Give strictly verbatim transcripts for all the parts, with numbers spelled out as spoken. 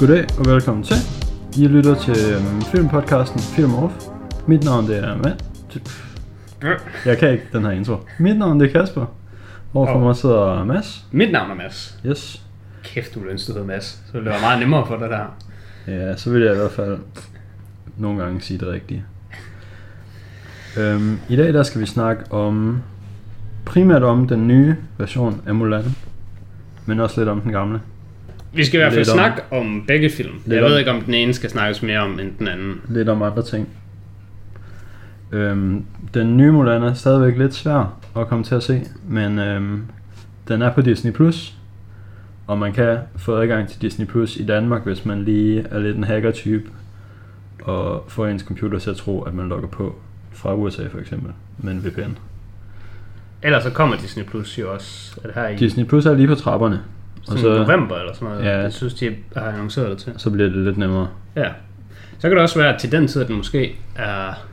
Goddag og velkommen til. I lytter til um, filmpodcasten Film Off. Mit navn det er Mads. Jeg kan ikke den her intro. Mit navn det er Kasper. Overfor oh. mig sidder Mads. Mit navn er Mads. Yes. Kæft, du ville ønske, du hedder Mads. Så ville det være meget nemmere for dig der. Ja, så ville jeg i hvert fald nogle gange sige det rigtige. Um, I dag der skal vi snakke om primært om den nye version af Mulan, men også lidt om den gamle. Vi skal i hvert fald lidt snakke om, om begge film. Jeg ved om, ikke om den ene skal snakkes mere om end den anden. Lidt om andre ting. Øhm, den nye Mulan er stadigvæk lidt svær at komme til at se, men øhm, den er på Disney Plus, og man kan få adgang til Disney Plus i Danmark, hvis man lige er lidt en hacker-type og får ens computer til at tro, at man logger på fra U S A for eksempel, med en V P N. Ellers så kommer Disney Plus jo også. Er det her i... Disney Plus er lige på trapperne. Sådan så, november eller sådan noget, ja, det synes de har annonceret det til. Så bliver det lidt nemmere. Ja. Så kan det også være, at til den tid, den måske er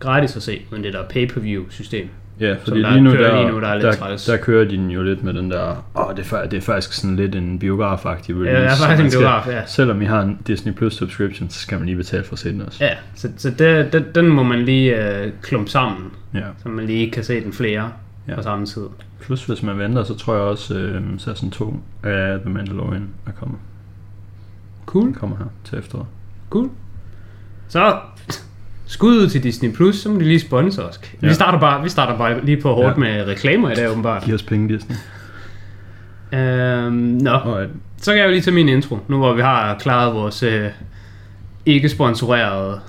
gratis at se, men det der pay-per-view-system. Ja, fordi lige nu, der, lige nu, der, er der, der, der kører de jo lidt med den der, åh, oh, det, det er faktisk sådan lidt en biograf-agtig release. Ja, det er faktisk en biograf, ja. Selvom I har en Disney Plus subscription, så skal man lige betale for at se den også. Ja, så, så det, den, den må man lige øh, klumpe sammen, ja, så man lige kan se den flere. Ja. På samme tid. Plus hvis man venter, så tror jeg også øh, Season to af The Mandalorian er kommet. Cool. Den kommer her til efteråret. Cool. Så skud til Disney Plus, så må de lige sponsor os. Ja. Vi starter bare, vi starter bare lige på hårdt, ja, med reklamer i dag åbenbart. Giv os penge, Disney. Øhm, nå. Alright. Så kan jeg jo lige tage min intro, nu hvor vi har klaret vores øh, ikke sponsorerede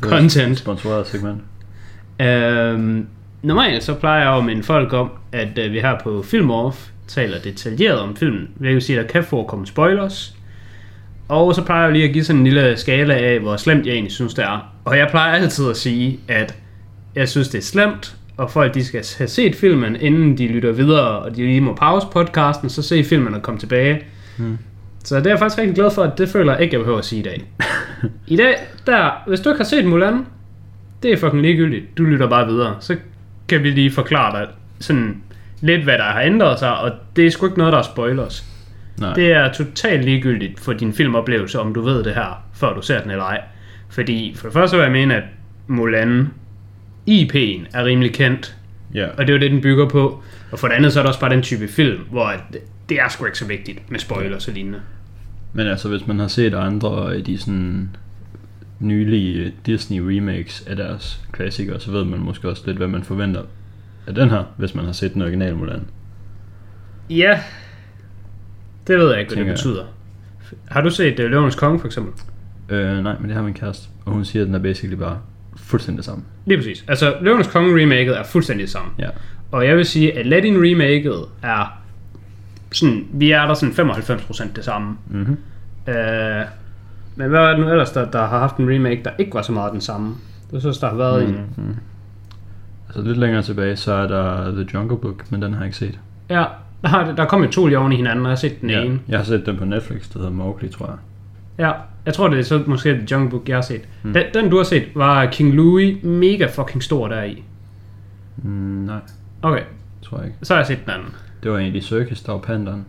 content. Sponsoreret segment. Øhm, Normalt så plejer jeg jo at minde folk om, at øh, vi her på Film Off taler detaljeret om filmen. Jeg vil sige, at der kan forekomme spoilers. Og så plejer jeg lige at give sådan en lille skala af, hvor slemt jeg egentlig synes, det er. Og jeg plejer altid at sige, at jeg synes, det er slemt, og folk de skal have set filmen, inden de lytter videre, og de lige må pause podcasten, så se filmen og komme tilbage. Mm. Så det er jeg faktisk rigtig glad for, at det føler jeg ikke, jeg behøver at sige i dag. I dag, der, hvis du ikke har set Mulan, det er fucking ligegyldigt. Du lytter bare videre. Så kan vi lige forklare dig sådan lidt, hvad der har ændret sig, og det er sgu ikke noget, der er spoilers. Nej. Det er totalt ligegyldigt for din filmoplevelse, om du ved det her, før du ser den eller ej. Fordi for det første vil jeg mene, at Mulan I P'en er rimelig kendt, yeah, og det er jo det, den bygger på. Og for det andet, så er der også bare den type film, hvor det er sgu ikke så vigtigt med spoilers og lignende. Men altså, hvis man har set andre i de sådan... nylige Disney remakes af deres klassikere, så ved man måske også lidt, hvad man forventer af den her, hvis man har set den originale Mulan. Ja, det ved jeg ikke, hvad det betyder. Har du set uh, Løvens Konge for eksempel? Øh, nej, men det har min kæreste, og hun siger, at den er basically bare fuldstændig sammen. Lige præcis. Altså, Løvens Konge remaket er fuldstændig sammen. Ja. Og jeg vil sige, at Aladdin remaket er sådan, vi er der sådan femoghalvfems procent det samme. Mhm. Øh... Men hvad var det nu ellers, der, der har haft en remake, der ikke var så meget den samme? Det synes, der har været mm, i... Mm. Altså lidt længere tilbage, så er der The Jungle Book, men den har jeg ikke set. Ja, der, der kom jo to lige oven i hinanden, og jeg har set den, ja, ene. Jeg har set den på Netflix, der hedder Mowgli, tror jeg. Ja, jeg tror, det er så måske The Jungle Book, jeg har set. Mm. Den, den, du har set, var King Louie mega fucking stor deri? Mm, nej. Okay. Tror jeg ikke. Så har jeg set den anden. Det var egentlig Circus, der var pandaen.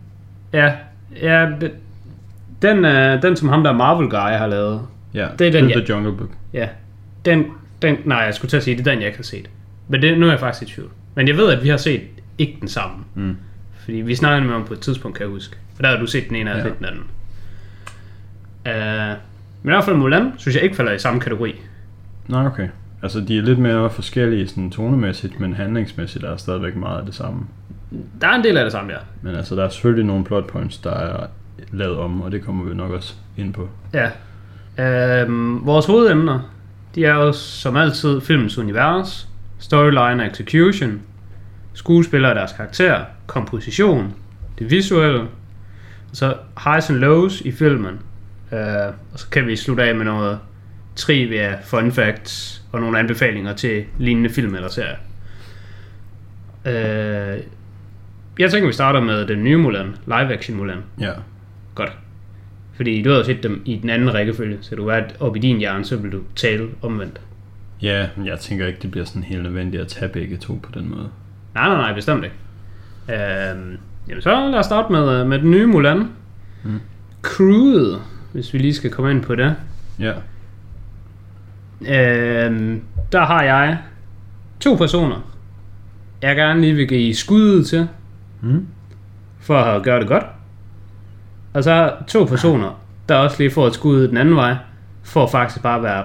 Ja, ja... Det... Den, øh, den som ham der Marvel guy har lavet. Ja, yeah, det er den, The jeg, Jungle Book. Ja, den, den, nej, jeg skulle til at sige, det er den, jeg ikke har set. Men det, nu er jeg faktisk i tvivl. Men jeg ved, at vi har set ikke den samme. Mm. Fordi vi snakkede med ham på et tidspunkt, kan jeg huske. For der har du set den ene, og jeg har set den anden. Uh, men i hvert fald Mulan, synes jeg ikke falder i samme kategori. Nej, okay. Altså, de er lidt mere forskellige sådan tonemæssigt, men handlingsmæssigt er stadigvæk meget af det samme. Der er en del af det samme, ja. Men altså, der er selvfølgelig nogle plot points, der er... lavet om, og det kommer vi nok også ind på. Ja. Øhm, vores hovedemner, de er jo som altid filmens univers, storyline og execution, skuespillere og deres karakterer, komposition, det visuelle, og så highs and lows i filmen. Øh, og så kan vi slutte af med noget trivia, fun facts og nogle anbefalinger til lignende film eller serier. Øh, jeg tænker, vi starter med den nye Mulan, live action Mulan. Ja. Godt. Fordi du havde set dem i den anden rækkefølge, så du var oppe i din hjerne, så vil du tale omvendt. Ja, men jeg tænker ikke, det bliver sådan helt nødvendigt at tage begge to på den måde. Nej, nej, nej, bestemt ikke. Øhm, jamen så lad os starte med, med den nye Mulan. Mm. crewet, hvis vi lige skal komme ind på det. Ja. Øhm, der har jeg to personer, jeg gerne lige vil give skuddet til, mm. for at gøre det godt. Og så to personer, der også lige får et skud den anden vej, for faktisk bare at være...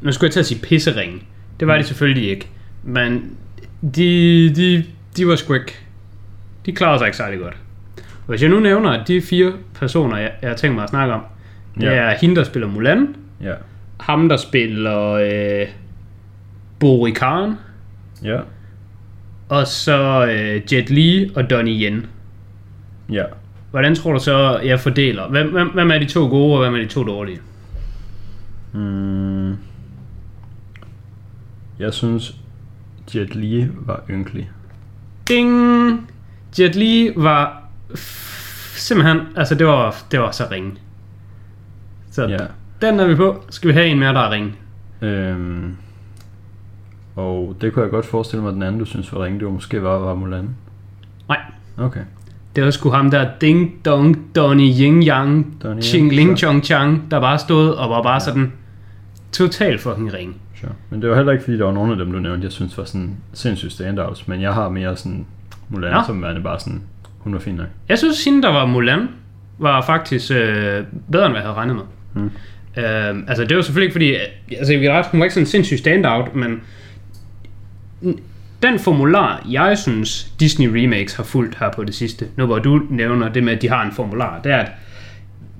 Nu skulle jeg til at sige pissering. Det var de selvfølgelig ikke. Men de, de, de var sgu ikke... De klarede sig ikke særlig godt. Hvis jeg nu nævner, at de fire personer, jeg, jeg tænker mig at snakke om, det ja. er hende, der spiller Mulan, ja. ham, der spiller øh, Borikan, ja. og så øh, Jet Li og Donnie Yen. Ja. Hvordan tror du så, jeg fordeler? Hvem, hvem, hvem er de to gode, og hvem er de to dårlige? Hmm. Jeg synes, Jet Li var ynkelig. Ding! Jet Li var f- simpelthen... Altså, det var, det var så ringe. Så ja. den er vi på. Skal vi have en mere, der er ringe? Øhm, og det kunne jeg godt forestille mig, den anden, du synes var ringe, det var måske var, var Mulan. Nej. Okay. Det var sgu ham der ding dong Donnie Yin Yang Ching Ling Chong Chang, der bare stod og var bare ja. sådan totalt fucking ringe. Sure. Men det var heller ikke fordi der var nogen af dem du nævnte jeg synes var sådan sindssygt standouts, men jeg har mere sådan Mulan ja. som værende bare sådan hun var fin nok. Jeg synes hende der var Mulan var faktisk øh, bedre end hvad jeg havde regnet med. Hmm. Øh, altså det var selvfølgelig ikke fordi altså vi ret hun var ikke sådan sindssygt standout, men den formular, jeg synes, Disney Remakes har fulgt her på det sidste, nu hvor du nævner det med, at de har en formular, det er, at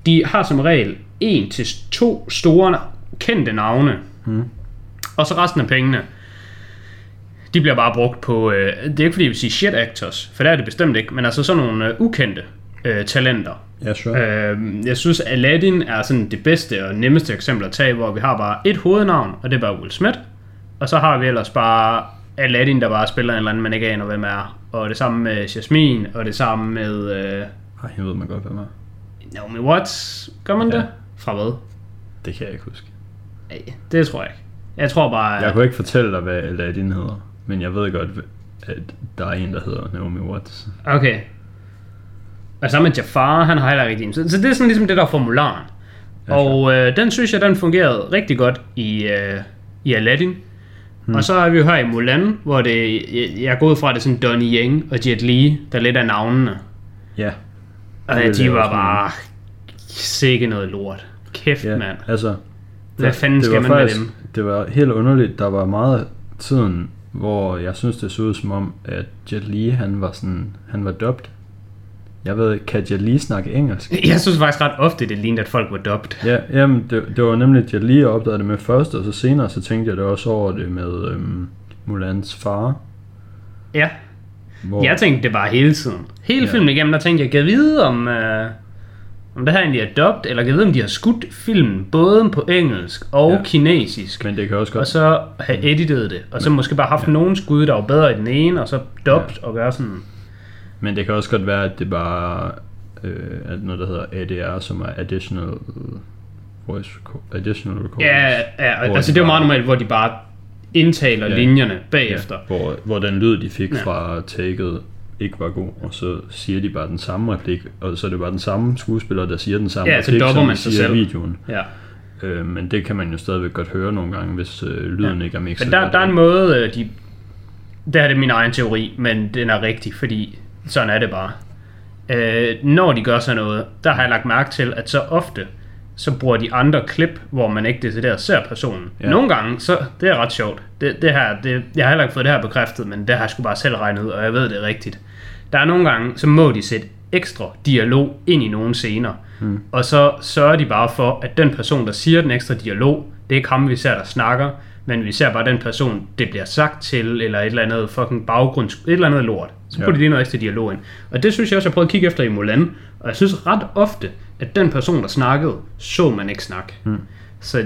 de har som regel en til to store kendte navne, mm. og så resten af pengene, de bliver bare brugt på, øh, det er ikke fordi, jeg vil sige shit actors, for der er det bestemt ikke, men altså sådan nogle øh, ukendte øh, talenter. Ja, sure. øh, jeg synes, Aladdin er sådan det bedste og nemmeste eksempel at tage, hvor vi har bare et hovednavn, og det er bare Will Smith, og så har vi ellers bare... Aladdin, der bare spiller en eller anden, man ikke aner, hvem er. Og det samme med Jasmine, og det samme med... Øh... Ej, jeg ved man godt, hvem er. Naomi Watts, gør man ja. det? Fra hvad? Det kan jeg ikke huske. Ej, det tror jeg ikke. Jeg tror bare... Jeg at... kunne ikke fortælle dig, hvad Aladdin hedder, men jeg ved godt, at der er en, der hedder Naomi Watts. Okay. Og sammen med Jafar, han har heller ikke en. Så det er sådan ligesom det der formularen. Ja, og øh, den synes jeg, den fungerede rigtig godt i, øh, i Aladdin. Hmm. Og så er vi jo her i Mulan, hvor det, jeg er gået fra, det sådan Donnie Yen og Jet Li, der lidt af navnene. Ja. Og ja, de var bare sikke noget lort. Kæft, ja, mand. Altså, hvad det, fanden det skal man faktisk, med dem? Det var helt underligt. Der var meget tiden, hvor jeg synes, det så ud som om, at Jet Li, han var sådan, han var dubbed. Jeg ved, kan Jet Li snakke engelsk? Jeg synes faktisk ret ofte, det lignede, at folk var dubbed. Ja, jamen, det, det var nemlig Jet Li, jeg opdagede det med først, og så senere, så tænkte jeg det også over det med øhm, Mulans far. Ja, hvor... jeg tænkte det bare hele tiden. Hele ja. filmen igennem, der tænkte jeg, kan jeg vide, om, øh, om det her egentlig er dubbed, eller kan vide, om de har skudt filmen, både på engelsk og ja. kinesisk. Men det kan også godt. Og så have editet det, og så Men, måske bare haft ja. nogen skud, der var bedre i den ene, og så dubbed ja. og gøre sådan... Men det kan også godt være, at det bare øh, er noget, der hedder A D R, som er Additional Voice reco- Additional Recordings. Ja, ja altså det er jo meget normalt, hvor de bare indtaler ja, linjerne bagefter. Ja, hvor, hvor den lyd, de fik ja. fra taget, ikke var god, og så siger de bare den samme replik, og så er det bare den samme skuespiller, der siger den samme ja, replik, så som man siger selv. videoen. Ja. Øh, men det kan man jo stadigvæk godt høre nogle gange, hvis øh, lyden ja. ikke er mixet. Men der, der er en måde, de... det her er min egen teori, men den er rigtig, fordi... Sådan er det bare. Øh, når de gør sådan noget, der har jeg lagt mærke til, at så ofte, så bruger de andre klip, hvor man ikke decideret ser personen. Ja. Nogle gange, så det er ret sjovt. Det, det her, det, jeg har heller ikke fået det her bekræftet, men det har jeg sgu bare selv regnet ud, og jeg ved det rigtigt. Der er nogle gange, så må de sætte ekstra dialog ind i nogle scener, hmm. og så sørger de bare for, at den person, der siger den ekstra dialog, det er ikke ham, vi ser, der snakker, men vi ser bare den person, det bliver sagt til, eller et eller andet fucking baggrund, et eller andet lort. Så putter ja. de lige noget ekstra dialog ind. Og det synes jeg også, jeg prøvede at kigge efter i Mulan. Og jeg synes ret ofte, at den person, der snakkede, så man ikke snakke. Mm. Så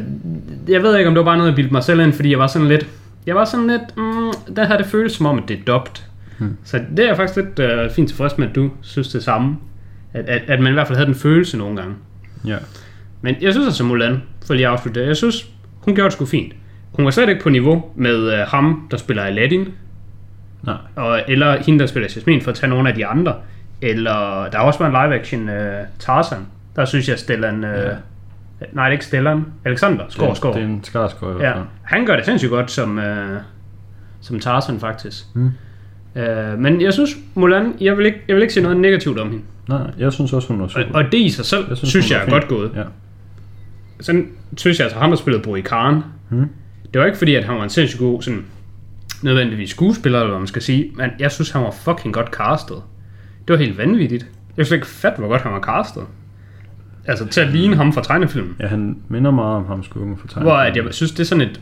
jeg ved ikke, om det var bare noget, jeg bildte mig selv ind, fordi jeg var sådan lidt, jeg var sådan lidt, mm, der havde det føles som om, at det er dubbed. Mm. Så det er jeg faktisk lidt øh, fint tilfreds med, at du synes det samme. At, at, at man i hvert fald havde den følelse nogle gange. Ja. Men jeg synes altså Mulan, for lige at afslutte det, jeg synes, hun gjorde det sgu fint. Hun var slet ikke på niveau med øh, ham, der spiller Aladdin. Nej. Og, eller hende, der spiller Jasmine, for at tage nogle af de andre. Eller der er også bare en live-action uh, Tarzan, Der synes jeg, Stellan... Øh, ja. Nej, det er ikke Stellan. Alexander Skarsgård. Det, det er en Skarsgård. Ja. Han gør det sindssygt godt som, øh, som Tarzan, faktisk. Mm. Øh, men jeg synes, Mulan... Jeg vil, ikke, jeg vil ikke sige noget negativt om hende. Nej, jeg synes også, hun er super. Og, og det i sig selv, jeg synes, synes jeg er, er godt gået. Ja. Sådan synes jeg, altså ham, der spillede Bo i Karen. Mm. Det var ikke fordi, at han var en sindssygt god... Sådan, nødvendigvis skuespiller, eller hvad man skal sige, men jeg synes, han var fucking godt castet. Det var helt vanvittigt. Jeg fik ikke fat, hvor godt han var castet. Altså, til at ligne ham fra tegnefilmen. Ja, han minder meget om ham, skurken fra tegnefilmen. Hvor at jeg synes, det er sådan et...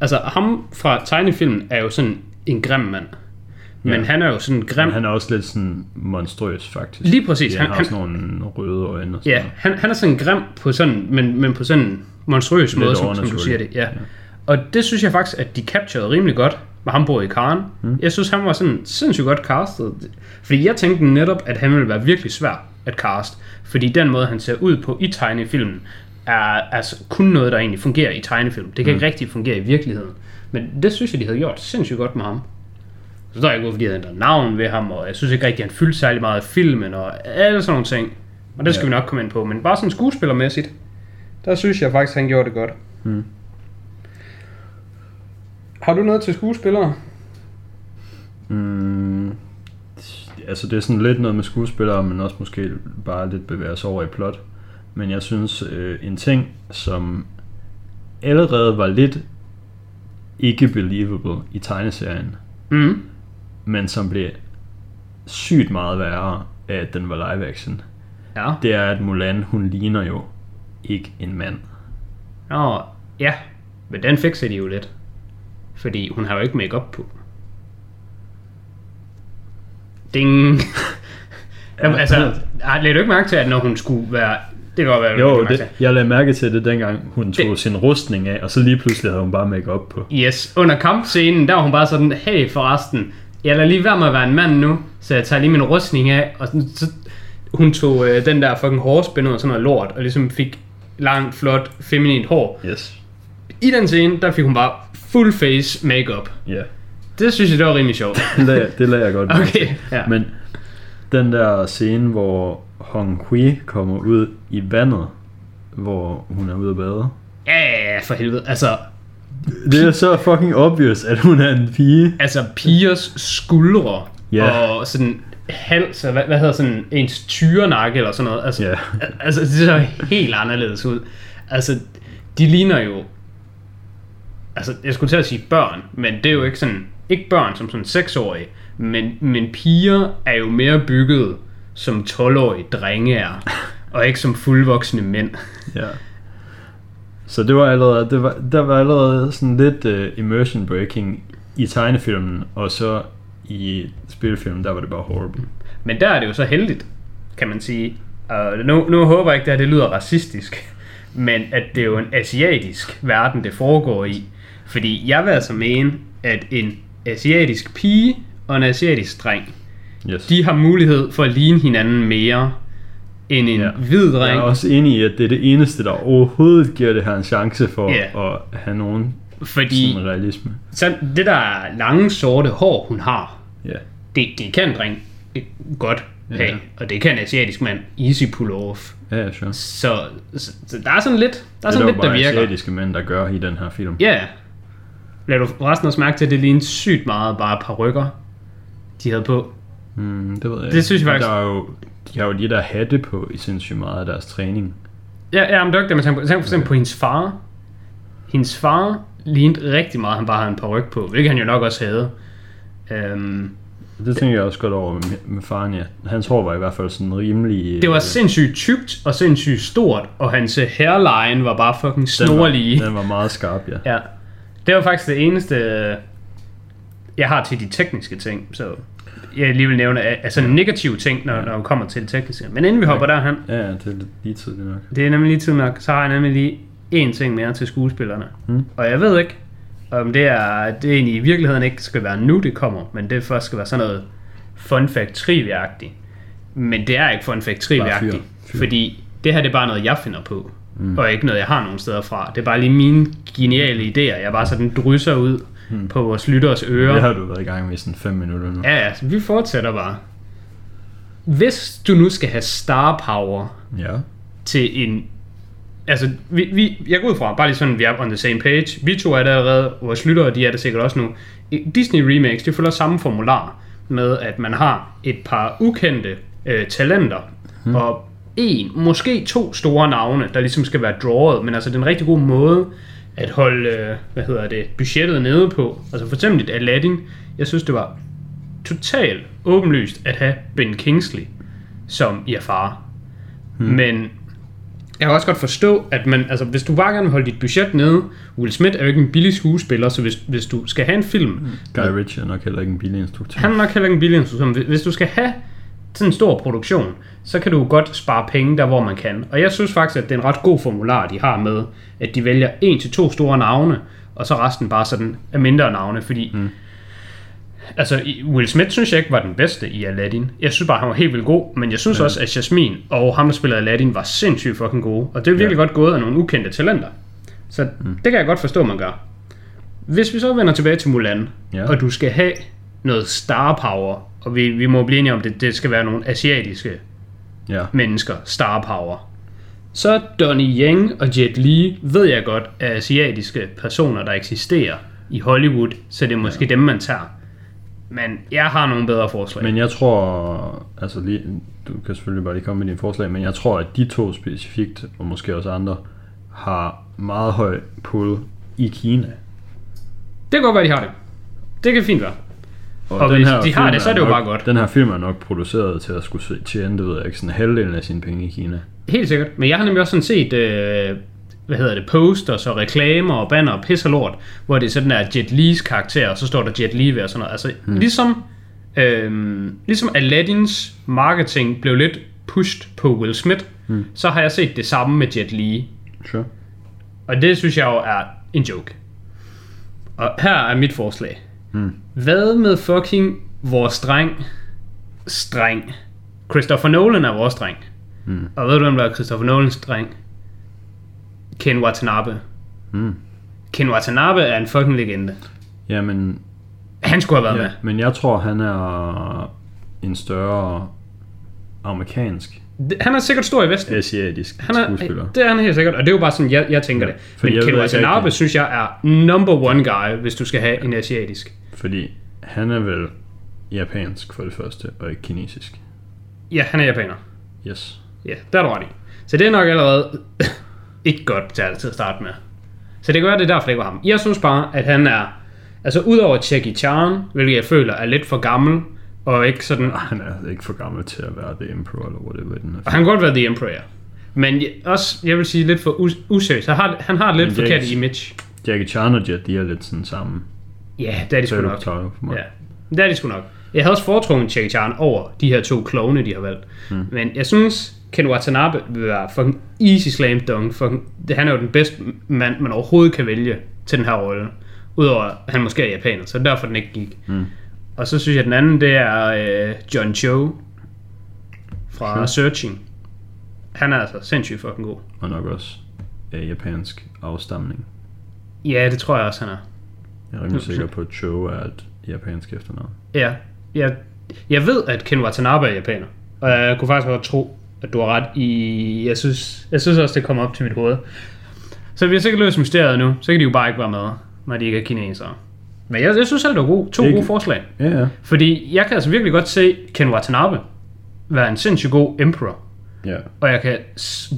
Altså, ham fra tegnefilmen er jo sådan en grim mand. Men ja. Han er jo sådan en grim... Men han er også lidt sådan monstrøs, faktisk. Lige præcis. Ja, han, han har sådan nogle røde øjne og sådan. Ja, han, han er sådan grim på sådan... Men, men på sådan en monstrøs måde, som, som du siger det. Ja. Ja. Og det synes jeg faktisk, at de capturede rimelig godt. Med ham bor i Karen. Mm. Jeg synes, han var sådan sindssygt godt castet. Fordi jeg tænkte netop, at han ville være virkelig svær at cast. Fordi den måde, han ser ud på i tegnefilmen, er altså kun noget, der egentlig fungerer i tegnefilm. Det kan mm. ikke rigtig fungere i virkeligheden. Men det synes jeg, de havde gjort sindssygt godt med ham. Så der er jeg ikke ud, fordi jeg ændrede navn ved ham, og jeg synes ikke rigtig, han fyldte særlig meget af filmen og alle sådan nogle ting. Og det skal ja. vi nok komme ind på. Men bare sådan skuespillermæssigt, der synes jeg faktisk, han gjorde det godt. Mm. Har du noget til skuespillere? Mm, altså det er sådan lidt noget med skuespillere, men også måske bare lidt bevæger sig over i plot. Men jeg synes øh, en ting, som allerede var lidt ikke believable i tegneserien, mm. men som blev sygt meget værre af, at den var live action, ja. det er, at Mulan, hun ligner jo ikke en mand. Nå, ja, men den fikser de jo lidt. Fordi hun har jo ikke make-up på. Ding. Jamen, altså, lagde du ikke mærke til, at når hun skulle være... Det kan godt være, jo, det, jeg lagde mærke til det, dengang hun tog det. sin rustning af, og så lige pludselig havde hun bare make-up på. Yes, under kampscenen, der var hun bare sådan, hey forresten, jeg lader lige være med at være en mand nu, så jeg tager lige min rustning af, og så, hun tog øh, den der fucking hårspænde og sådan noget lort, og ligesom fik langt, flot, feminint hår. Yes. I den scene, der fik hun bare... Full face makeup. Ja. Yeah. Det synes jeg, det var rimelig sjovt. Det lader jeg godt med. Okay, ja. Men den der scene, hvor Hong Kui kommer ud i vandet, hvor hun er ude at bade. Ja, for helvede. Altså... Det er så fucking obvious, at hun er en pige. Altså pigers skuldre yeah. og sådan hals, og hvad, hvad hedder sådan ens tyrenakke eller sådan noget. Altså, yeah. altså det ser helt anderledes ud. Altså, de ligner jo... Altså, jeg skulle til at sige børn, men det er jo ikke sådan... Ikke børn som sådan seksårige, men, men piger er jo mere bygget som tolv-årige drenge er, og ikke som fuldvoksne mænd. Ja. Så det var allerede... Det var, der var allerede sådan lidt uh, immersion breaking i tegnefilmen, og så i spilfilmen, der var det bare horrible. Men der er det jo så heldigt, kan man sige. Uh, nu, nu håber jeg ikke, at det lyder racistisk, men at det er jo en asiatisk verden, det foregår i. Fordi jeg vil altså mene, at en asiatisk pige og en asiatisk dreng, yes. de har mulighed for at ligne hinanden mere end en ja. hvid dreng. Jeg er også enig i, at det er det eneste, der overhovedet giver det her en chance for ja. at have nogen fordi realisme. Så det der lange sorte hår, hun har, ja. det, det kan en dreng godt have, ja. og det kan en asiatisk mand easy pull off. Ja, sure. så, så, så der er sådan lidt, der, er sådan lidt, der virker. Det er jo bare asiatiske mænd, der gør i den her film. Ja, yeah. Lad du resten også mærke til, at det lignede sygt meget bare parykker, de havde på. Mm, det ved jeg det ikke. Synes jeg faktisk. Der er jo, de har jo de der hatte på i sindssygt meget af deres træning. Ja, ja men det er ikke det, man tænker på. Tænk for eksempel okay. på hendes far. Hendes far lignede rigtig meget, han bare havde en paryk på, hvilket han jo nok også havde. Um, Det tænker jeg også godt over med faren, ja. Hans hår var i hvert fald sådan rimelig... Det var sindssygt tykt og sindssygt stort, og hans hairline var bare fucking snorlige. Den var, den var meget skarp, ja. ja. Det var faktisk det eneste, jeg har til de tekniske ting, så jeg lige vil nævne altså negative ting, når, ja. når vi kommer til det tekniske. Men inden vi hopper okay. derhen... Ja, det er lige tidligt nok. Det er nemlig lige tidligt nok. Så har jeg nemlig lige én ting mere til skuespillerne. Hmm. Og jeg ved ikke... Om det er, det egentlig i virkeligheden ikke skal være nu, det kommer, men det først skal være sådan noget fun fact trivia-agtigt. Men det er ikke fun fact trivia-agtigt, fordi det her det er bare noget, jeg finder på, mm. og ikke noget, jeg har nogen steder fra. Det er bare lige mine geniale idéer, jeg bare sådan drysser ud mm. på vores lytteres ører. Det har du været i gang med sådan fem minutter nu. Ja, altså, vi fortsætter bare. Hvis du nu skal have star power, ja. til en... Altså, vi, vi, jeg går ud fra, bare lige sådan, vi er on the same page. Vi to er der allerede, og vores lyttere, de er der sikkert også nu. Disney remakes, det følger samme formular med, at man har et par ukendte øh, talenter, hmm. og en, måske to store navne, der ligesom skal være drawet, men altså det er en rigtig god måde at holde, øh, hvad hedder det, budgettet nede på. Altså for eksempel Aladdin, jeg synes det var totalt åbenlyst at have Ben Kingsley som Jafar. Hmm. Men jeg kan også godt forstå, at man, altså, hvis du bare gerne vil holde dit budget nede, Will Smith er jo ikke en billig skuespiller, så hvis, hvis du skal have en film... Mm. Guy Ritchie er nok heller ikke en billig instruktør. Han er nok heller ikke en billig instruktør. Hvis du skal have sådan en stor produktion, så kan du godt spare penge der, hvor man kan. Og jeg synes faktisk, at det er en ret god formular, de har med, at de vælger en til to store navne, og så resten bare sådan af mindre navne, fordi... Mm. Altså, Will Smith synes jeg ikke var den bedste i Aladdin. Jeg synes bare, han var helt vildt god, men jeg synes ja. også, at Jasmine og ham, der spillede Aladdin, var sindssygt fucking gode. Og det er virkelig ja. godt gået af nogle ukendte talenter. Så mm. det kan jeg godt forstå, man gør. Hvis vi så vender tilbage til Mulan, ja. og du skal have noget star power, og vi, vi må blive enige om, det, det skal være nogle asiatiske ja. mennesker, star power. Så Donnie Yen og Jet Li, ved jeg godt, er asiatiske personer, der eksisterer i Hollywood, så det er måske ja. dem, man tager. Men jeg har nogle bedre forslag. Men jeg tror, altså lige, du kan selvfølgelig bare lige komme med dine forslag, men jeg tror, at de to specifikt, og måske også andre, har meget høj pull i Kina. Det kan godt være, de har det. Det kan fint være. Og, og hvis de har det, så er det jo nok, bare godt. Den her film er nok produceret til at skulle tjene, det ved jeg ikke, sådan halvdelen af sine penge i Kina. Helt sikkert. Men jeg har nemlig også sådan set... Øh hvad hedder det, posters og reklamer og banner og pis og lort, hvor det er sådan der Jet Li's karakter, og så står der Jet Li ved og sådan noget. Altså, hmm. ligesom, øhm, ligesom Aladdins marketing blev lidt pushed på Will Smith, hmm. så har jeg set det samme med Jet Li. Sure. Og det synes jeg jo er en joke. Og her er mit forslag. Hmm. Hvad med fucking vores dreng? Streng. Christopher Nolan er vores dreng. Hmm. Og ved du, hvem der er Christopher Nolans dreng? Ken Watanabe. Mm. Ken Watanabe er en fucking legende. Jamen... Han skulle have været ja, med. Men jeg tror, han er en større amerikansk... Han er sikkert stor i Vesten. Asiatisk han er, skuespiller. Det er han helt sikkert, og det er jo bare sådan, jeg, jeg tænker ja, det. Men Ken Watanabe, ikke, synes jeg, er number one guy, hvis du skal have ja. en asiatisk. Fordi han er vel japansk for det første, og ikke kinesisk. Ja, han er japaner. Yes. Ja, der er du ret i. Så det er nok allerede... ikke godt betalt til at starte med. Så det gør det derfor, det var ham. Jeg synes bare, at han er... Altså, udover Jackie Chan, hvilket jeg føler er lidt for gammel, og ikke sådan... Han er ikke for gammel til at være The Emperor, eller whatever. Den han kan godt være The Emperor, men også, jeg vil sige, lidt for us- usøs. Han har, han har et lidt Jackie, forkert image. Jackie Chan og Jet, de er lidt sådan samme. Ja, det er de sgu nok. For mig. Ja, det er de sgu nok. Jeg havde også foretrukket Jackie Chan over de her to klone, de har valgt. Hmm. Men jeg synes... Ken Watanabe vil være fucking easy slam dunk. Fucking, han er jo den bedste mand, man overhovedet kan vælge til den her rolle. Udover, at han måske er japaner, så derfor den ikke gik. Mm. Og så synes jeg, den anden, det er øh, John Cho fra sure. Searching. Han er altså sindssygt fucking god. Og nok også øh, japansk afstamning. Ja, det tror jeg også, han er. Jeg er rimelig sikker på, at Cho er et japansk efternavn. Ja, jeg, jeg ved, at Ken Watanabe er japaner. Og jeg kunne faktisk godt tro... at du har ret i... Jeg synes, jeg synes også, det kommer op til mit hoved. Så vi har sikkert løst mysteriet nu. Så kan de jo bare ikke være med, når de ikke er kinesere. Men jeg, jeg synes selv, det var gode. To det gode kan... forslag. Ja, ja. Fordi jeg kan altså virkelig godt se Ken Watanabe være en sindssygt god emperor. Ja. Og jeg kan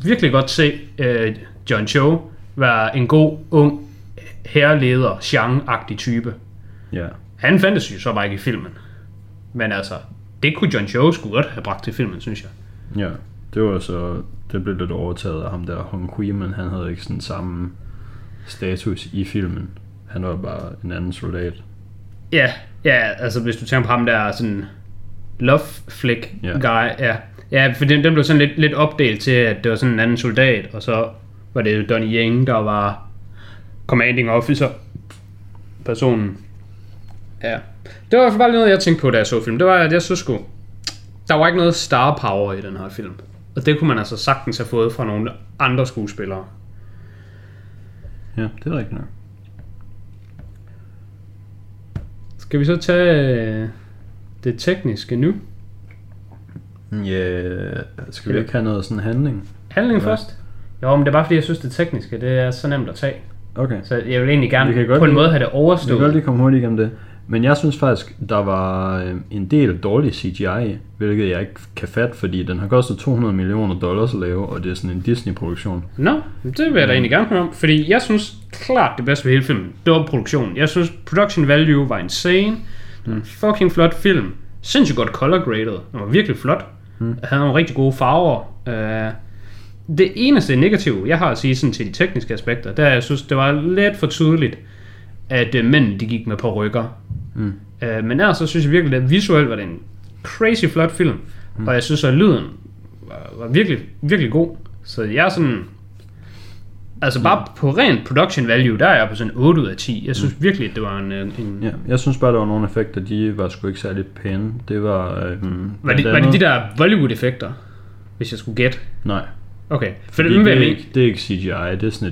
virkelig godt se uh, John Cho være en god, ung, herreleder, Shang-agtig type. Ja. Han fandt det så bare ikke i filmen. Men altså, det kunne John Cho sgu godt have bragt til filmen, synes jeg. Ja. Det var så, det blev lidt overtaget af ham der Hong Kui, men han havde ikke sådan samme status i filmen. Han var bare en anden soldat. Ja, ja, altså hvis du tænker på ham der sådan love flick guy, ja, ja, ja, for den, den blev sådan lidt, lidt opdelt til, at det var sådan en anden soldat, og så var det jo Donnie Yen, der var commanding officer personen. Ja, det var bare noget, jeg tænkte på, da jeg så film. Det var, at jeg så sgu... Der var ikke noget star power i den her film. Og det kunne man altså sagtens have fået fra nogle andre skuespillere. Ja, det er rigtigt nok. Skal vi så tage det tekniske nu? Ja, yeah. Skal vi ikke have noget sådan handling? Handling ja. Først? Jo, men det er bare fordi, jeg synes, det tekniske, det er så nemt at tage. Okay. Så jeg vil egentlig gerne på en lige, måde have det overstået. Vi kan godt lige komme hurtigt igennem det. Men jeg synes faktisk, der var en del dårlig C G I, hvilket jeg ikke kan fatte, fordi den har kostet to hundrede millioner dollars at lave, og det er sådan en Disney-produktion. Nå, no, det vil jeg da egentlig gerne høre om, fordi jeg synes klart det bedste ved hele filmen, det var produktionen. Jeg synes production value var insane, mm. fucking flot film, sindssygt godt color graded, den var virkelig flot, mm. havde nogle rigtig gode farver. Det eneste negative, jeg har at sige sådan til de tekniske aspekter, der jeg synes det var lidt for tydeligt, at øh, mændene de gik med på rykker. Mm. Øh, men altså synes jeg virkelig, at visuelt var det en crazy flot film, mm. og jeg synes at lyden var, var virkelig, virkelig god. Så jeg er sådan, altså bare mm. på ren production value, der er jeg på sådan otte ud af ti. Jeg synes mm. virkelig, at det var en... en ja, jeg synes bare, der var nogle effekter, de var sgu ikke særlig pæne. Det var... Øh, var, det, var det de der Bollywood-effekter, hvis jeg skulle gætte? Nej. Okay. For det, det, er ikke, det er ikke C G I, det er sådan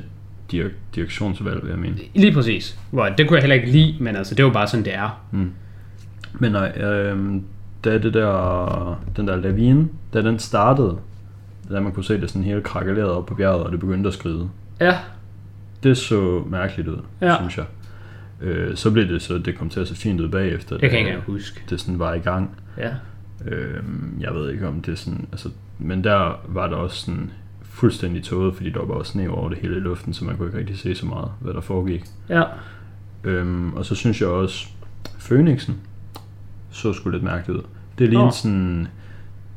et... direktionsvalg, vil jeg mene. Lige præcis. Wow, det kunne jeg heller ikke lide, men altså, det var bare sådan, det er. Mm. Men nej, øh, da det der, den der lavine, da den startede, da man kunne se det sådan hele krakaleret op på bjerget, og det begyndte at skride. Ja. Det så mærkeligt ud, ja. Synes jeg. Øh, så blev det så, det kom til at se fint ud bagefter. Jeg kan ikke engang huske. Det sådan var i gang. Ja. Øh, jeg ved ikke om det sådan, altså, men der var der også sådan, fuldstændig tåget, fordi der var bare sne over det hele i luften, så man kunne ikke rigtig se så meget, hvad der foregik. Ja. Øhm, og så synes jeg også, Føniksen så sgu lidt mærkeligt ud. Det lignede oh. sådan,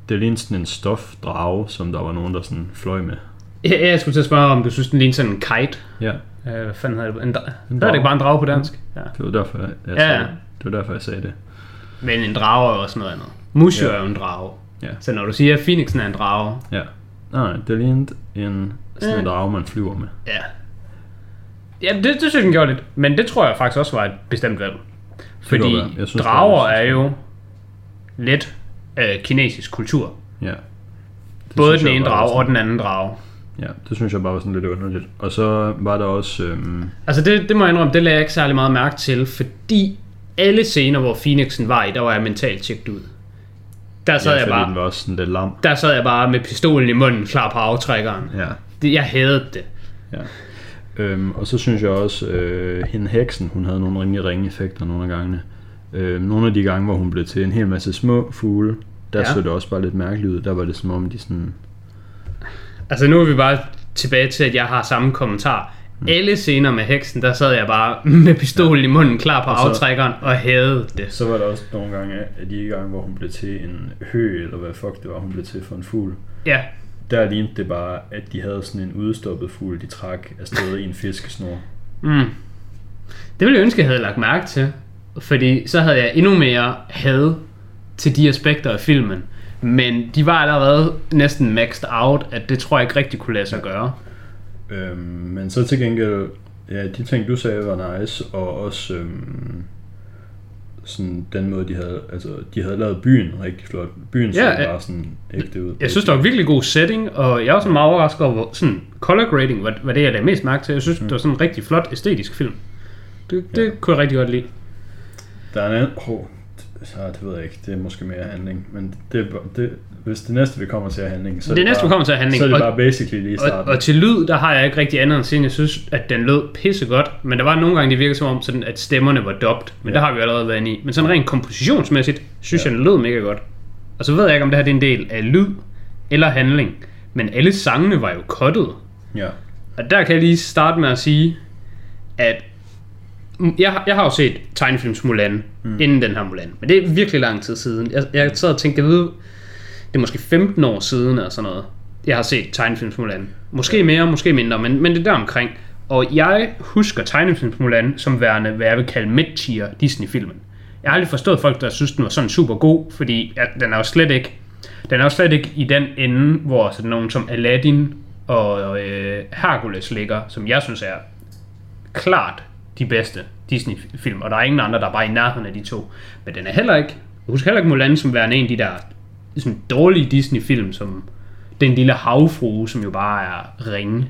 det lignede sådan en stofdrage, som der var nogen, der sådan fløj med. Ja, jeg skulle til at spørge, om du synes, den lignede sådan en kite. Ja. Øh, hvad fanden havde det? En, en der er det ikke bare en drage på dansk. Ja. Det var derfor, jeg, jeg ja. sagde, det var derfor, jeg sagde det. Men en drage er jo også noget andet. Mushu ja. er jo en drage. Ja. Så når du siger, at Føniksen er en drage... Ja. Nej, det lignede en sådan en drage, man flyver med. Ja. Ja, det, det synes jeg, den gjorde lidt. Men det tror jeg faktisk også var et bestemt valg. Fordi synes, drager er, er jo lidt øh, kinesisk kultur. Ja. Det både den ene drage og den anden drage. Ja, det synes jeg bare var sådan lidt underligt. Og så var der også... Øhm... Altså det, det må jeg indrømme, det lagde jeg ikke særlig meget mærke til, fordi alle scener, hvor Føniksen var i, der var jeg mentalt tjekket ud. Der sad, ja, jeg bare, var sådan lidt lam. Der sad jeg bare med pistolen i munden, klar på aftrækkeren. Ja. Det, jeg hadede det. Ja. Øhm, og så synes jeg også, øh, hende heksen, hun havde nogle rimelig ringe effekter nogle af gangene. Øh, nogle af de gange, hvor hun blev til en hel masse små fugle, der ja. så det også bare lidt mærkeligt ud. Der var det som om, de sådan... Altså nu er vi bare tilbage til, at jeg har samme kommentar. Mm. Alle scener med heksen, der sad jeg bare med pistolen ja. i munden, klar på og så, aftrækkeren og havde det. Så var der også nogle gange af de gange, hvor hun blev til en hø, eller hvad fuck det var, hun blev til for en fugl. Ja. Der lignede det bare, at de havde sådan en udstoppet fugl, de trak afsted i en fiskesnor. Mm. Det ville jeg ønske, jeg havde lagt mærke til, fordi så havde jeg endnu mere had til de aspekter af filmen. Men de var allerede næsten maxed out, at det tror jeg ikke rigtig kunne lade sig gøre. Øhm, men så til gengæld, ja, de ting du sagde var nice, og også øhm, sådan den måde de havde, altså de havde lavet byen rigtig flot. Byen så ja, bare sådan ægte ud. Jeg synes det var en virkelig god setting, og jeg er også meget overrasket over sådan color grading, hvad, hvad det er der mest mærke til. Jeg synes mm. det var sådan en rigtig flot æstetisk film. Det, det ja. kunne jeg rigtig godt lide. Der er en anden, oh, så det ved jeg ikke, det er måske mere handling, men det, det hvis det næste vi kommer til at handling, så det, det næste bare, vi kommer til at handling, så er det bare og, basically lige starten. Og, og til lyd, der har jeg ikke rigtig andet end siden, jeg synes, at den lød pissegodt, men der var nogle gange, det virkede som om, sådan, at stemmerne var dobbelt, men ja. der har vi allerede været inde i. Men sådan rent kompositionsmæssigt, synes ja. jeg, den lød mega godt. Og så ved jeg ikke, om det her det er en del af lyd eller handling, men alle sangene var jo cuttet. Ja. Og der kan jeg lige starte med at sige, at Jeg, jeg har jo set tegnefilms Mulan, mm. inden den her Mulan, men det er virkelig lang tid siden. Jeg, jeg sad og tænkte, jeg ved, det er måske femten år siden eller sådan noget, jeg har set tegnefilms Mulan. Måske mere, måske mindre, men, men det der omkring. Og jeg husker tegnefilms Mulan som værende, hvad jeg vil kalde mid-tier Disney-filmen. Jeg har aldrig forstået folk, der synes, den var sådan super god, fordi ja, den er jo slet ikke, den er jo slet ikke i den ende, hvor sådan nogen som Aladdin og øh, Hercules ligger, som jeg synes er klart de bedste Disney-film, og der er ingen andre, der er bare i nærheden af de to. Men den er heller ikke, jeg husker heller ikke Mulan som værende en af de der sådan dårlige Disney-film, som den lille havfrue, som jo bare er ringe,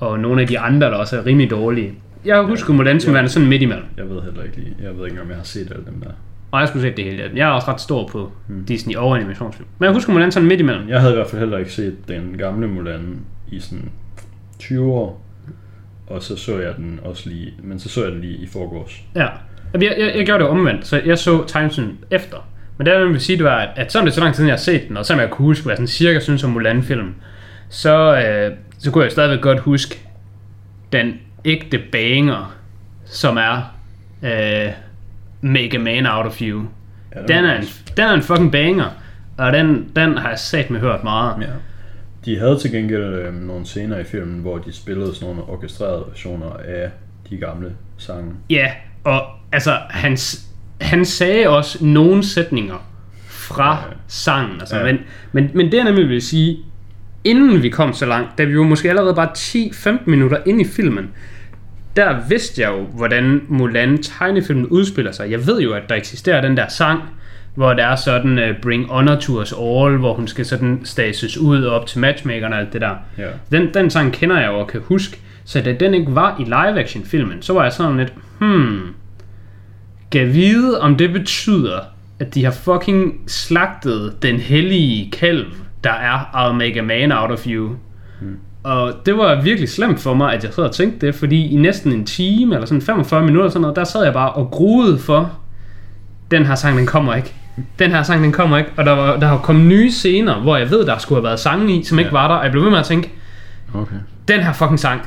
og nogle af de andre, der også er rimelig dårlige. Jeg husker ja, Mulan som ja, værende sådan midt imellem. Jeg ved heller ikke lige, jeg ved ikke, om jeg har set alle dem der. Og jeg skulle se det hele. Jeg er også ret stor på hmm. Disney over animationsfilm. Men jeg husker Mulan sådan midt imellem. Jeg havde i hvert fald heller ikke set den gamle Mulan i sådan tyve år. Og så så jeg den også lige, men så så jeg den lige i forgårs. Ja, jeg, jeg, jeg gjorde det omvendt, så jeg så tegnefilmen efter. Men det, jeg vil sige, det var, at, at selvom det er så lang tid siden, jeg har set den, og selvom jeg kunne huske, hvad jeg sådan cirka synes om Mulan-film, så, øh, så kunne jeg stadigvæk godt huske den ægte banger, som er øh, Make a Man Out of You. Ja, den, den, er en, den er en fucking banger, og den, den har jeg satme hørt meget. Ja. De havde til gengæld øh, nogle scener i filmen, hvor de spillede sådan nogle orkestrerede versioner af de gamle sange. Ja, og altså han, han sagde også nogle sætninger fra ja. sangen. Altså, ja. men, men, men det er nemlig, vil sige, inden vi kom så langt, da vi jo måske allerede bare ti til femten minutter ind i filmen, der vidste jeg jo, hvordan Mulan-tegnefilmen udspiller sig. Jeg ved jo, at der eksisterer den der sang, hvor der er sådan uh, Bring Honor to Us All, hvor hun skal sådan stases ud og op til matchmakerne og alt det der. Yeah. Den, den sang kender jeg jo og kan huske, så da den ikke var i live-action-filmen, så var jeg sådan lidt, hmm, kan vide, om det betyder, at de har fucking slagtet den hellige kalv, der er I'll Make a Man Out of You. Mm. Og det var virkelig slemt for mig, at jeg sad og tænkte det, fordi i næsten en time, eller sådan femogfyrre minutter, sådan noget, der sad jeg bare og gruede for, den her sang, den kommer ikke. Den her sang, den kommer ikke, og der var, der har kommet nye scener, hvor jeg ved, der skulle have været sange i, som ikke ja. var der, og jeg blev ved med at tænke, okay, den her fucking sang,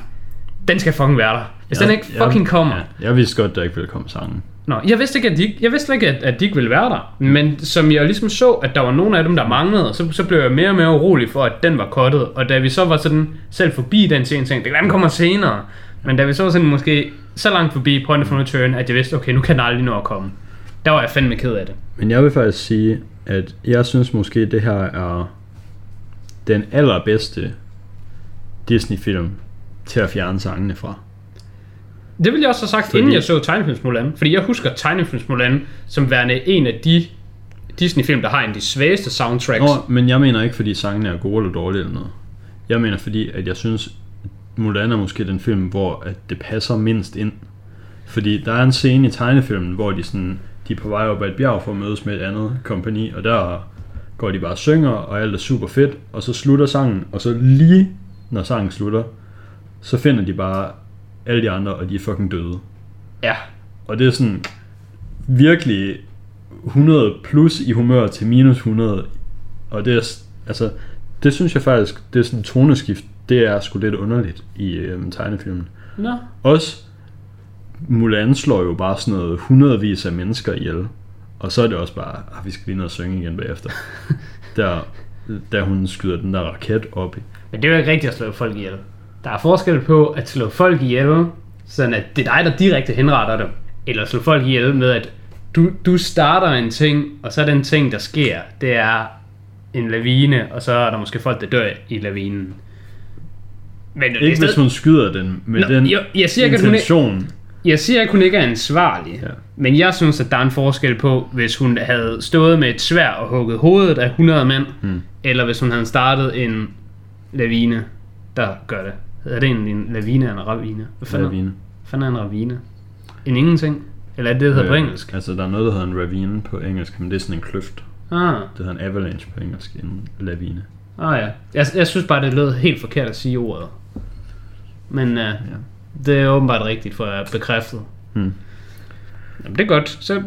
den skal fucking være der. Hvis jeg, den ikke fucking jeg, kommer. Ja, jeg vidste godt, der ikke ville komme sangen. Nå, jeg vidste ikke, at de, jeg vidste ikke, at, at de ikke ville være der, men som jeg ligesom så, at der var nogle af dem, der manglede, så, så blev jeg mere og mere urolig for, at den var cuttet, og da vi så var sådan selv forbi den scene, tænkte jeg, den kommer senere, men da vi så var sådan måske så langt forbi Point of No Return, at jeg vidste, okay, nu kan den aldrig nå at komme. Der var jeg fandme ked af det. Men jeg vil faktisk sige, at jeg synes måske, det her er den allerbedste Disney-film til at fjerne sangene fra. Det ville jeg også have sagt, fordi... inden jeg så tegnefilms Mulan. Fordi jeg husker tegnefilms Mulan som værende en af de Disney-film, der har en af de svageste soundtracks. Nå, men jeg mener ikke, fordi sangene er gode eller dårlige eller noget. Jeg mener, fordi at jeg synes, at Mulan er måske den film, hvor at det passer mindst ind. Fordi der er en scene i tegnefilmen, hvor de sådan... De er på vej op ad et bjerg for at mødes med et andet kompagni, og der går de bare og synger, og alt er super fedt, og så slutter sangen, og så lige når sangen slutter, så finder de bare alle de andre, og de er fucking døde. Ja. Og det er sådan virkelig hundrede plus i humør til minus hundrede, og det er, altså, det synes jeg faktisk, det er sådan et toneskift, det er sgu lidt underligt i øh, tegnefilmen. Nå. Også Mulan slår jo bare sådan noget hundredvis af mennesker ihjel, og så er det også bare, ah, vi skal lige ned og synge igen bagefter, der, der hun skyder den der raket op i. Men det er jo ikke rigtigt at slå folk ihjel. Der er forskel på at slå folk ihjel, sådan at det er dig, der direkte henretter dem, eller slå folk ihjel med, at du, du starter en ting, og så er den ting, der sker, det er en lavine, og så er der måske folk, der dør i lavinen. Men det ikke stadig... hvis hun skyder den med Nå, den jeg, jeg siger, intention. Hun... Jeg siger ikke, hun ikke er ansvarlig, ja. Men jeg synes, at der er en forskel på, hvis hun havde stået med et sværd og hugget hovedet af hundrede mænd, mm. eller hvis hun havde startet en lavine, der gør det. Er det en, en lavine eller en ravine? Hvad fanden er en ravine? En ingenting? Eller er det det, der hedder på engelsk? Altså, der er noget, der hedder en ravine på engelsk, men det er sådan en kløft. Ah. Det hedder en avalanche på engelsk, en lavine. Ah ja. Jeg, jeg synes bare, det lød helt forkert at sige ordet. Men... Uh... Ja. Det er åbenbart rigtigt, for jeg er bekræftet. Hmm. Jamen, det er godt. Så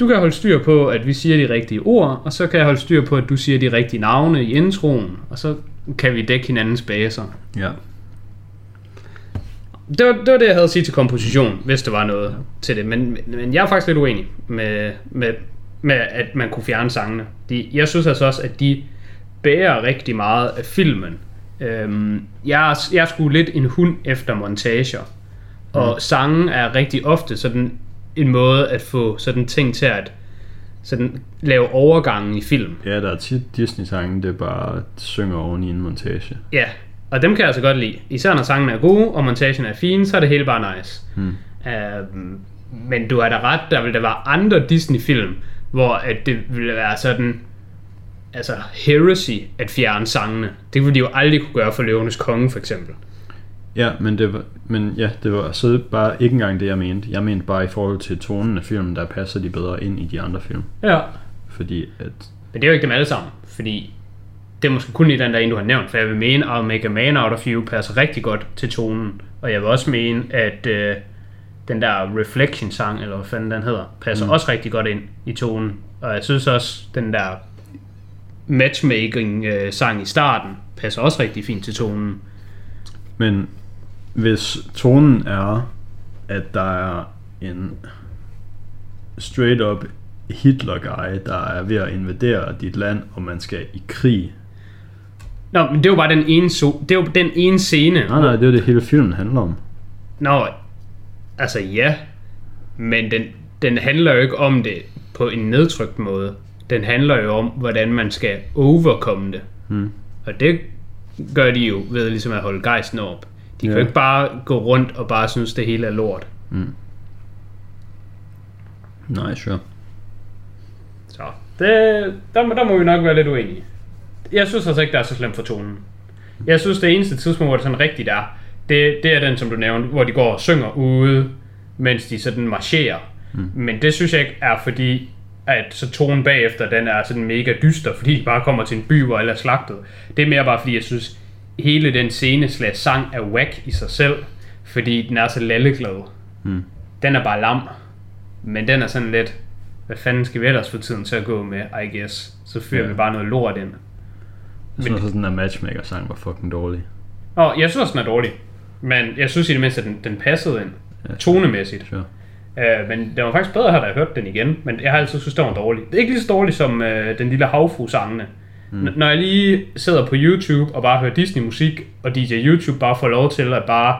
du kan holde styr på, at vi siger de rigtige ord, og så kan jeg holde styr på, at du siger de rigtige navne i introen, og så kan vi dække hinandens baser. Ja. Det var det, var det jeg havde at sige til komposition, hvis der var noget ja. til det. Men, men jeg er faktisk lidt uenig med, med, med, at man kunne fjerne sangene. De, jeg synes altså også, at de bærer rigtig meget af filmen. Øhm, jeg, jeg skulle lidt en hund efter montager, og mm. sangen er rigtig ofte sådan en måde at få sådan ting til at sådan lave overgangen i film. Ja, der er tit Disney-sangen, det bare synger oven i en montage. Ja, og dem kan jeg altså godt lide. Især når sangen er gode, og montagen er fin, så er det hele bare nice. Mm. Øhm, men du har da ret, der vil der være andre Disney-film, hvor at det ville være sådan... altså heresy at fjerne sangene. Det ville de jo aldrig kunne gøre for Løvenes Konge, for eksempel. Ja, men det var, men ja, det var så bare ikke engang det, jeg mente. Jeg mente bare i forhold til tonen af filmen, der passer de bedre ind i de andre film. Ja. Fordi at... Men det er jo ikke dem alle sammen, fordi det er måske kun i den der en, du har nævnt, for jeg vil mene, at Make a Man Out of You passer rigtig godt til tonen, og jeg vil også mene, at øh, den der Reflection-sang, eller hvad fanden den hedder, passer mm. også rigtig godt ind i tonen, og jeg synes også, den der matchmaking-sang i starten passer også rigtig fint til tonen. Men hvis tonen er, at der er en straight-up Hitler-guy, der er ved at invadere dit land, og man skal i krig. Nå, men det er jo bare den ene, so- det er jo den ene scene. Nej, nej, det er jo det hele filmen handler om. Nå, altså ja, men den, den handler jo ikke om det på en nedtrykt måde. Den handler jo om, hvordan man skal overkomme det. Hmm. Og det gør de jo ved ligesom at holde gejsten op. De ja. kan jo ikke bare gå rundt og bare synes, det hele er lort. Mm. Nej, sure. Så det, der, der må vi nok være lidt uenige. Jeg synes altså ikke, der er så slemt for tonen. Jeg synes, det eneste tidspunkt, hvor det sådan rigtigt er, det, det er den, som du nævnte, hvor de går og synger ude, mens de sådan marcherer. Mm. Men det synes jeg ikke er fordi, at så tonen bagefter, den er sådan mega dyster, fordi de bare kommer til en by, hvor alle er slagtet. Det er mere bare fordi, jeg synes, hele den scene slags sang er whack i sig selv, fordi den er så lalleglad. Mm. Den er bare lam, men den er sådan lidt, hvad fanden skal vi ellers for tiden til at gå med, I guess. Så fyrer yeah. vi bare noget lort ind. Jeg synes også, den der matchmaker-sang var fucking dårlig. Åh, jeg synes også, den er dårlig, men jeg synes i det mindste, at den, den passede ind, yeah, tonemæssigt. Sure. Uh, men den var faktisk bedre her, da jeg hørte den igen, men jeg har altid synes, den var dårlig. Det er ikke lige så dårligt som uh, den lille havfru-sangene. Mm. N- når jeg lige sidder på YouTube og bare hører Disney-musik, og D J YouTube bare får lov til at bare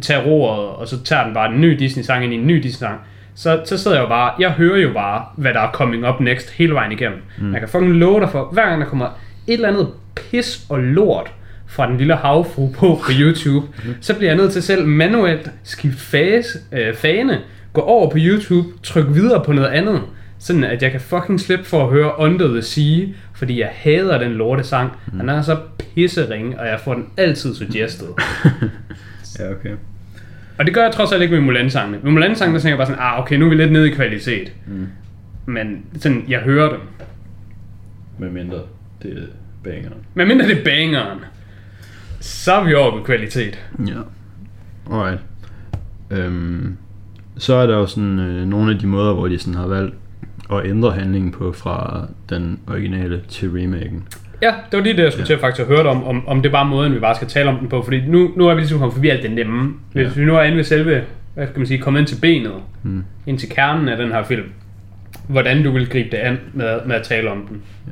tage roret, og så tager den bare den nye Disney-sang ind i en ny Disney-sang, så, så sidder jeg jo bare, jeg hører jo bare, hvad der er coming up next hele vejen igennem. Mm. Jeg kan fucking love dig for, hver gang der kommer et eller andet pis og lort fra den lille havfru på på YouTube, mm. så bliver jeg nødt til selv manuelt skifte fase, øh, fane, gå over på YouTube, trykke videre på noget andet, sådan at jeg kan fucking slippe for at høre Under the Sea, fordi jeg hader den lorte sang, mm. den er så pissering, og jeg får den altid suggested. Ja, okay. Og det gør jeg trods alt ikke med Mulan-sangene. Med Mulan-sangene tænker jeg bare sådan, ah okay, nu er vi lidt nede i kvalitet. Mm. Men sådan, jeg hører dem. Med mindre det er bangeren. Med mindre det er bangeren. Så er vi over på kvalitet. Ja. Alright. Øhm, så er der jo sådan øh, nogle af de måder, hvor de sådan har valgt at ændre handlingen på fra den originale til remaken. Ja, det var lige det, jeg skulle ja. til at faktisk have hørt om, om, om det bare måden, vi bare skal tale om den på, fordi nu, nu er vi ligesom kommet forbi alt det nemme. Hvis ja. vi nu er inde ved selve, hvad skal man sige, kommet ind til benet, hmm. ind til kernen af den her film, hvordan du vil gribe det an med, med at tale om den. Ja.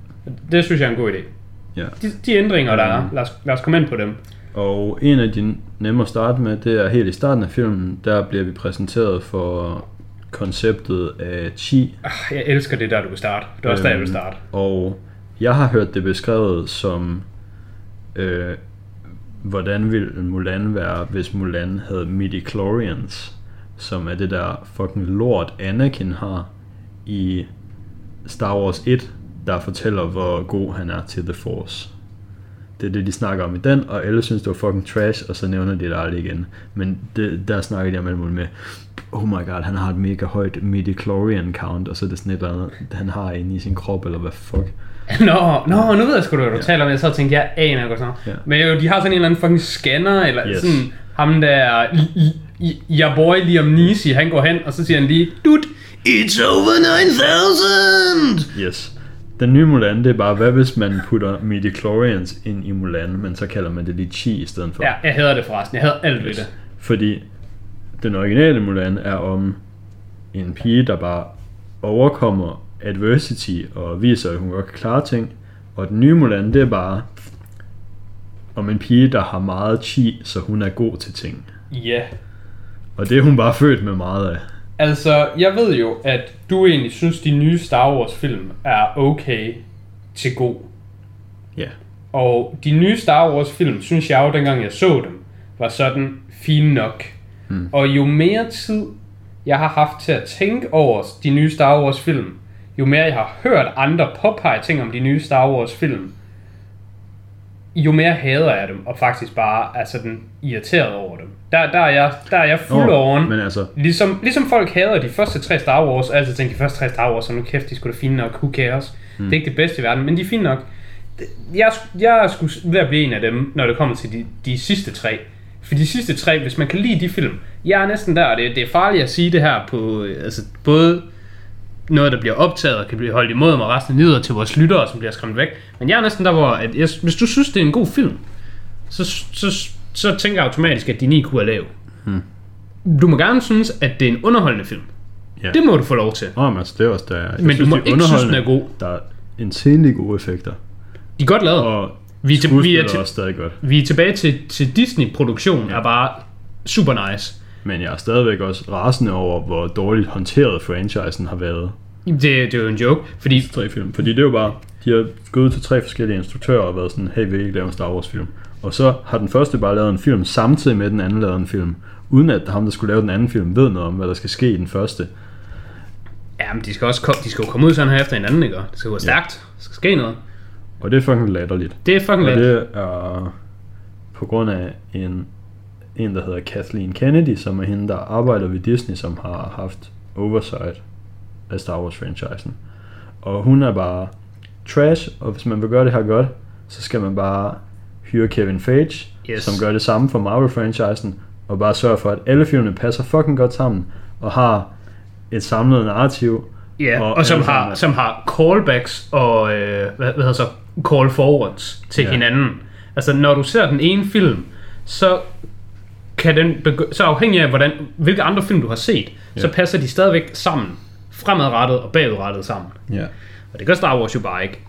Det synes jeg er en god idé. Ja. De, de ændringer, der er, lad os, lad os komme ind på dem. Og en af de nemme at starte med, det er helt i starten af filmen, der bliver vi præsenteret for konceptet af chi. Jeg elsker det der, du vil starte. Det er også øhm, der, jeg vil starte. Og jeg har hørt det beskrevet som, øh, hvordan ville Mulan være, hvis Mulan havde midi-chlorians, som er det der fucking lort Anakin har i Star Wars et, der fortæller, hvor god han er til The Force. Det er det, de snakker om i den, og alle synes, det var fucking trash, og så nævner de det aldrig igen. Men det, der snakker de om almindelig med, oh my god, han har et mega højt midi-chlorian count, og så er det sådan et eller andet, han har inde i sin krop, eller hvad fuck. Nå, nå, nu ved jeg sgu da, hvad du ja. taler om, jeg sad og tænkte, jeg aner godt sådan ja. Men jo, de har sådan en eller anden fucking scanner, eller yes. sådan, ham der, jeg boy Liam Neeson, han går hen, og så siger han lige, dude, it's over nine thousand! Yes. Den nye Mulan, det er bare, hvad hvis man putter midi-chlorians ind i Mulan, men så kalder man det lige chi i stedet for. Ja, jeg hader det forresten. Jeg hader alt ved det. Fordi den originale Mulan er om en pige, der bare overkommer adversity og viser, at hun godt kan klare ting. Og den nye Mulan, det er bare om en pige, der har meget chi, så hun er god til ting. Ja. Yeah. Og det er hun bare født med meget af. Altså, jeg ved jo, at du egentlig synes, de nye Star Wars-film er okay til god. Ja. Yeah. Og de nye Star Wars-film, synes jeg jo, dengang jeg så dem, var sådan fine nok. Mm. Og jo mere tid, jeg har haft til at tænke over de nye Star Wars-film, jo mere jeg har hørt andre påpege ting om de nye Star Wars-film, jo mere hader jeg dem, og faktisk bare er sådan irriteret over dem. Der, der, er, jeg, der er jeg fuld oh, overen. Altså. Ligesom, ligesom folk hader de første tre Star Wars, og altid tænkte de første tre Star Wars, så nu kæft, de skulle da fine nok, who cares. Mm. Det er ikke det bedste i verden, men de er fine nok. Jeg, jeg skulle ved at blive en af dem, når det kommer til de, de sidste tre. For de sidste tre, hvis man kan lide de film, jeg er næsten der, og det, det er farligt at sige det her på, altså både noget, der bliver optaget og kan blive holdt imod mig resten af livet til vores lyttere, som bliver skræmt væk. Men jeg er næsten der, hvor at jeg, hvis du synes, det er en god film, så, så, så tænker jeg automatisk, at din I Q er lav. Hmm. Du må gerne synes, at det er en underholdende film. Yeah. Det må du få lov til. Oh, men det er også der. Jeg men synes, du må ikke synes, den er god. Der er ensindelige gode effekter. De er godt lavet. Og vi er, til, vi er, til, er stadig godt. Vi er tilbage til, til Disney-produktionen, ja. Er bare super nice. Men jeg er stadigvæk også rasende over, hvor dårligt håndteret franchisen har været. Det, det er jo en joke, fordi... Tre film. Fordi det er jo bare, de har gået ud til tre forskellige instruktører og været sådan, hey, vi vil ikke lave en Star Wars film. Og så har den første bare lavet en film, samtidig med den anden lavet en film. Uden at ham, der skulle lave den anden film, ved noget om, hvad der skal ske i den første. Jamen, de skal også komme, de skal jo komme ud sådan her efter hinanden, ikke? Det skal jo være stærkt. Der skal ske noget. Og det er fucking latterligt. Det er fucking latterligt. Og det er på grund af en... En, der hedder Kathleen Kennedy, som er hende, der arbejder ved Disney, som har haft oversight af Star Wars-franchisen. Og hun er bare trash, og hvis man vil gøre det her godt, så skal man bare hyre Kevin Feige, yes. som gør det samme for Marvel-franchisen, og bare sørge for, at alle filmene passer fucking godt sammen, og har et samlet narrativ. Ja, yeah, og, og som, har, som har callbacks og øh, hvad, hvad hedder så, call-forwards til yeah. hinanden. Altså, når du ser den ene film, så... Kan den beg- så afhængig af, hvordan, hvilke andre film du har set, ja. Så passer de stadigvæk sammen. Fremadrettet og bagudrettet sammen. Ja. Og det gør Star Wars jo bare ikke.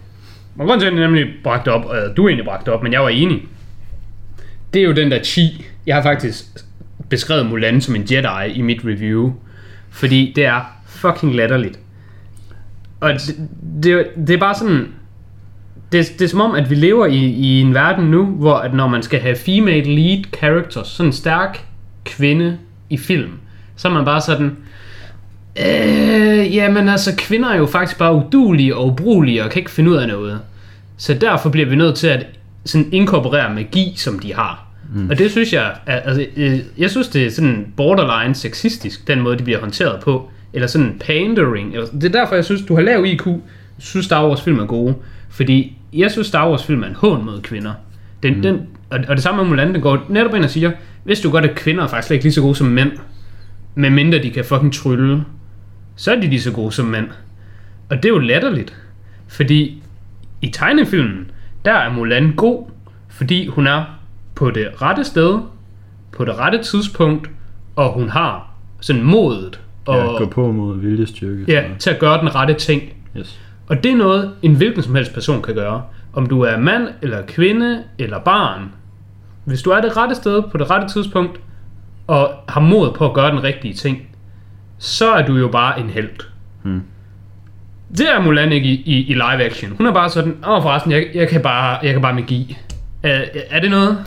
Og grunden til, at jeg nemlig bragte op, og du egentlig bragte op, men jeg var enig. Det er jo den der chi. Jeg har faktisk beskrevet Mulan som en Jedi i mit review. Fordi det er fucking latterligt. Og det, det, det er bare sådan... Det, det er som om, at vi lever i, i en verden nu, hvor at når man skal have female lead characters, sådan en stærk kvinde i film, så er man bare sådan, øh, jamen altså, kvinder er jo faktisk bare uduelige og ubrugelige og kan ikke finde ud af noget. Så derfor bliver vi nødt til at sådan inkorporere magi, som de har. Mm. Og det synes jeg, altså, jeg synes det er sådan borderline sexistisk, den måde de bliver håndteret på, eller sådan pandering. Det er derfor, jeg synes, du har lav I Q, synes Star Wars film er gode, fordi jeg synes, Star Wars-film er en hån mod kvinder. Den, mm. den, og, og det samme med Mulan, den går netop ind og siger, hvis du godt, at kvinder er faktisk ikke lige så gode som mænd, medmindre de kan fucking trylle, så er de lige så gode som mænd. Og det er jo latterligt, fordi i tegnefilmen, der er Mulan god, fordi hun er på det rette sted, på det rette tidspunkt, og hun har sådan modet. Og, ja, gå på mod viljestyrke. Ja, til at gøre den rette ting. Yes. Og det er noget, en hvilken som helst person kan gøre. Om du er mand, eller kvinde, eller barn. Hvis du er det rette sted, på det rette tidspunkt, og har mod på at gøre den rigtige ting, så er du jo bare en helt. Hmm. Det er Mulan ikke i, i, i live action. Hun er bare sådan, åh oh, forresten, jeg, jeg, kan bare, jeg kan bare magi. Er, er det noget?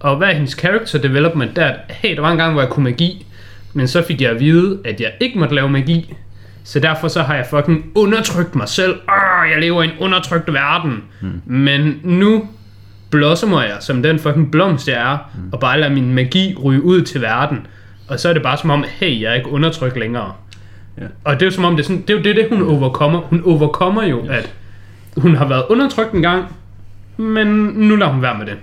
Og hvad er hendes character development der? Hey, der var en gang, hvor jeg kunne magi, men så fik jeg at vide, at jeg ikke måtte lave magi. Så derfor så har jeg fucking undertrykt mig selv. Arr, jeg lever i en undertrykt verden. Mm. Men nu blossomer jeg som den fucking blomst, jeg er. Mm. Og bare lader min magi ryge ud til verden. Og så er det bare som om, hey, jeg er ikke undertrykt længere. Yeah. Og det er jo som om, det er, sådan, det, er jo det, det hun overkommer. Hun overkommer jo, yes. at hun har været undertrykt en gang. Men nu lader hun være med det.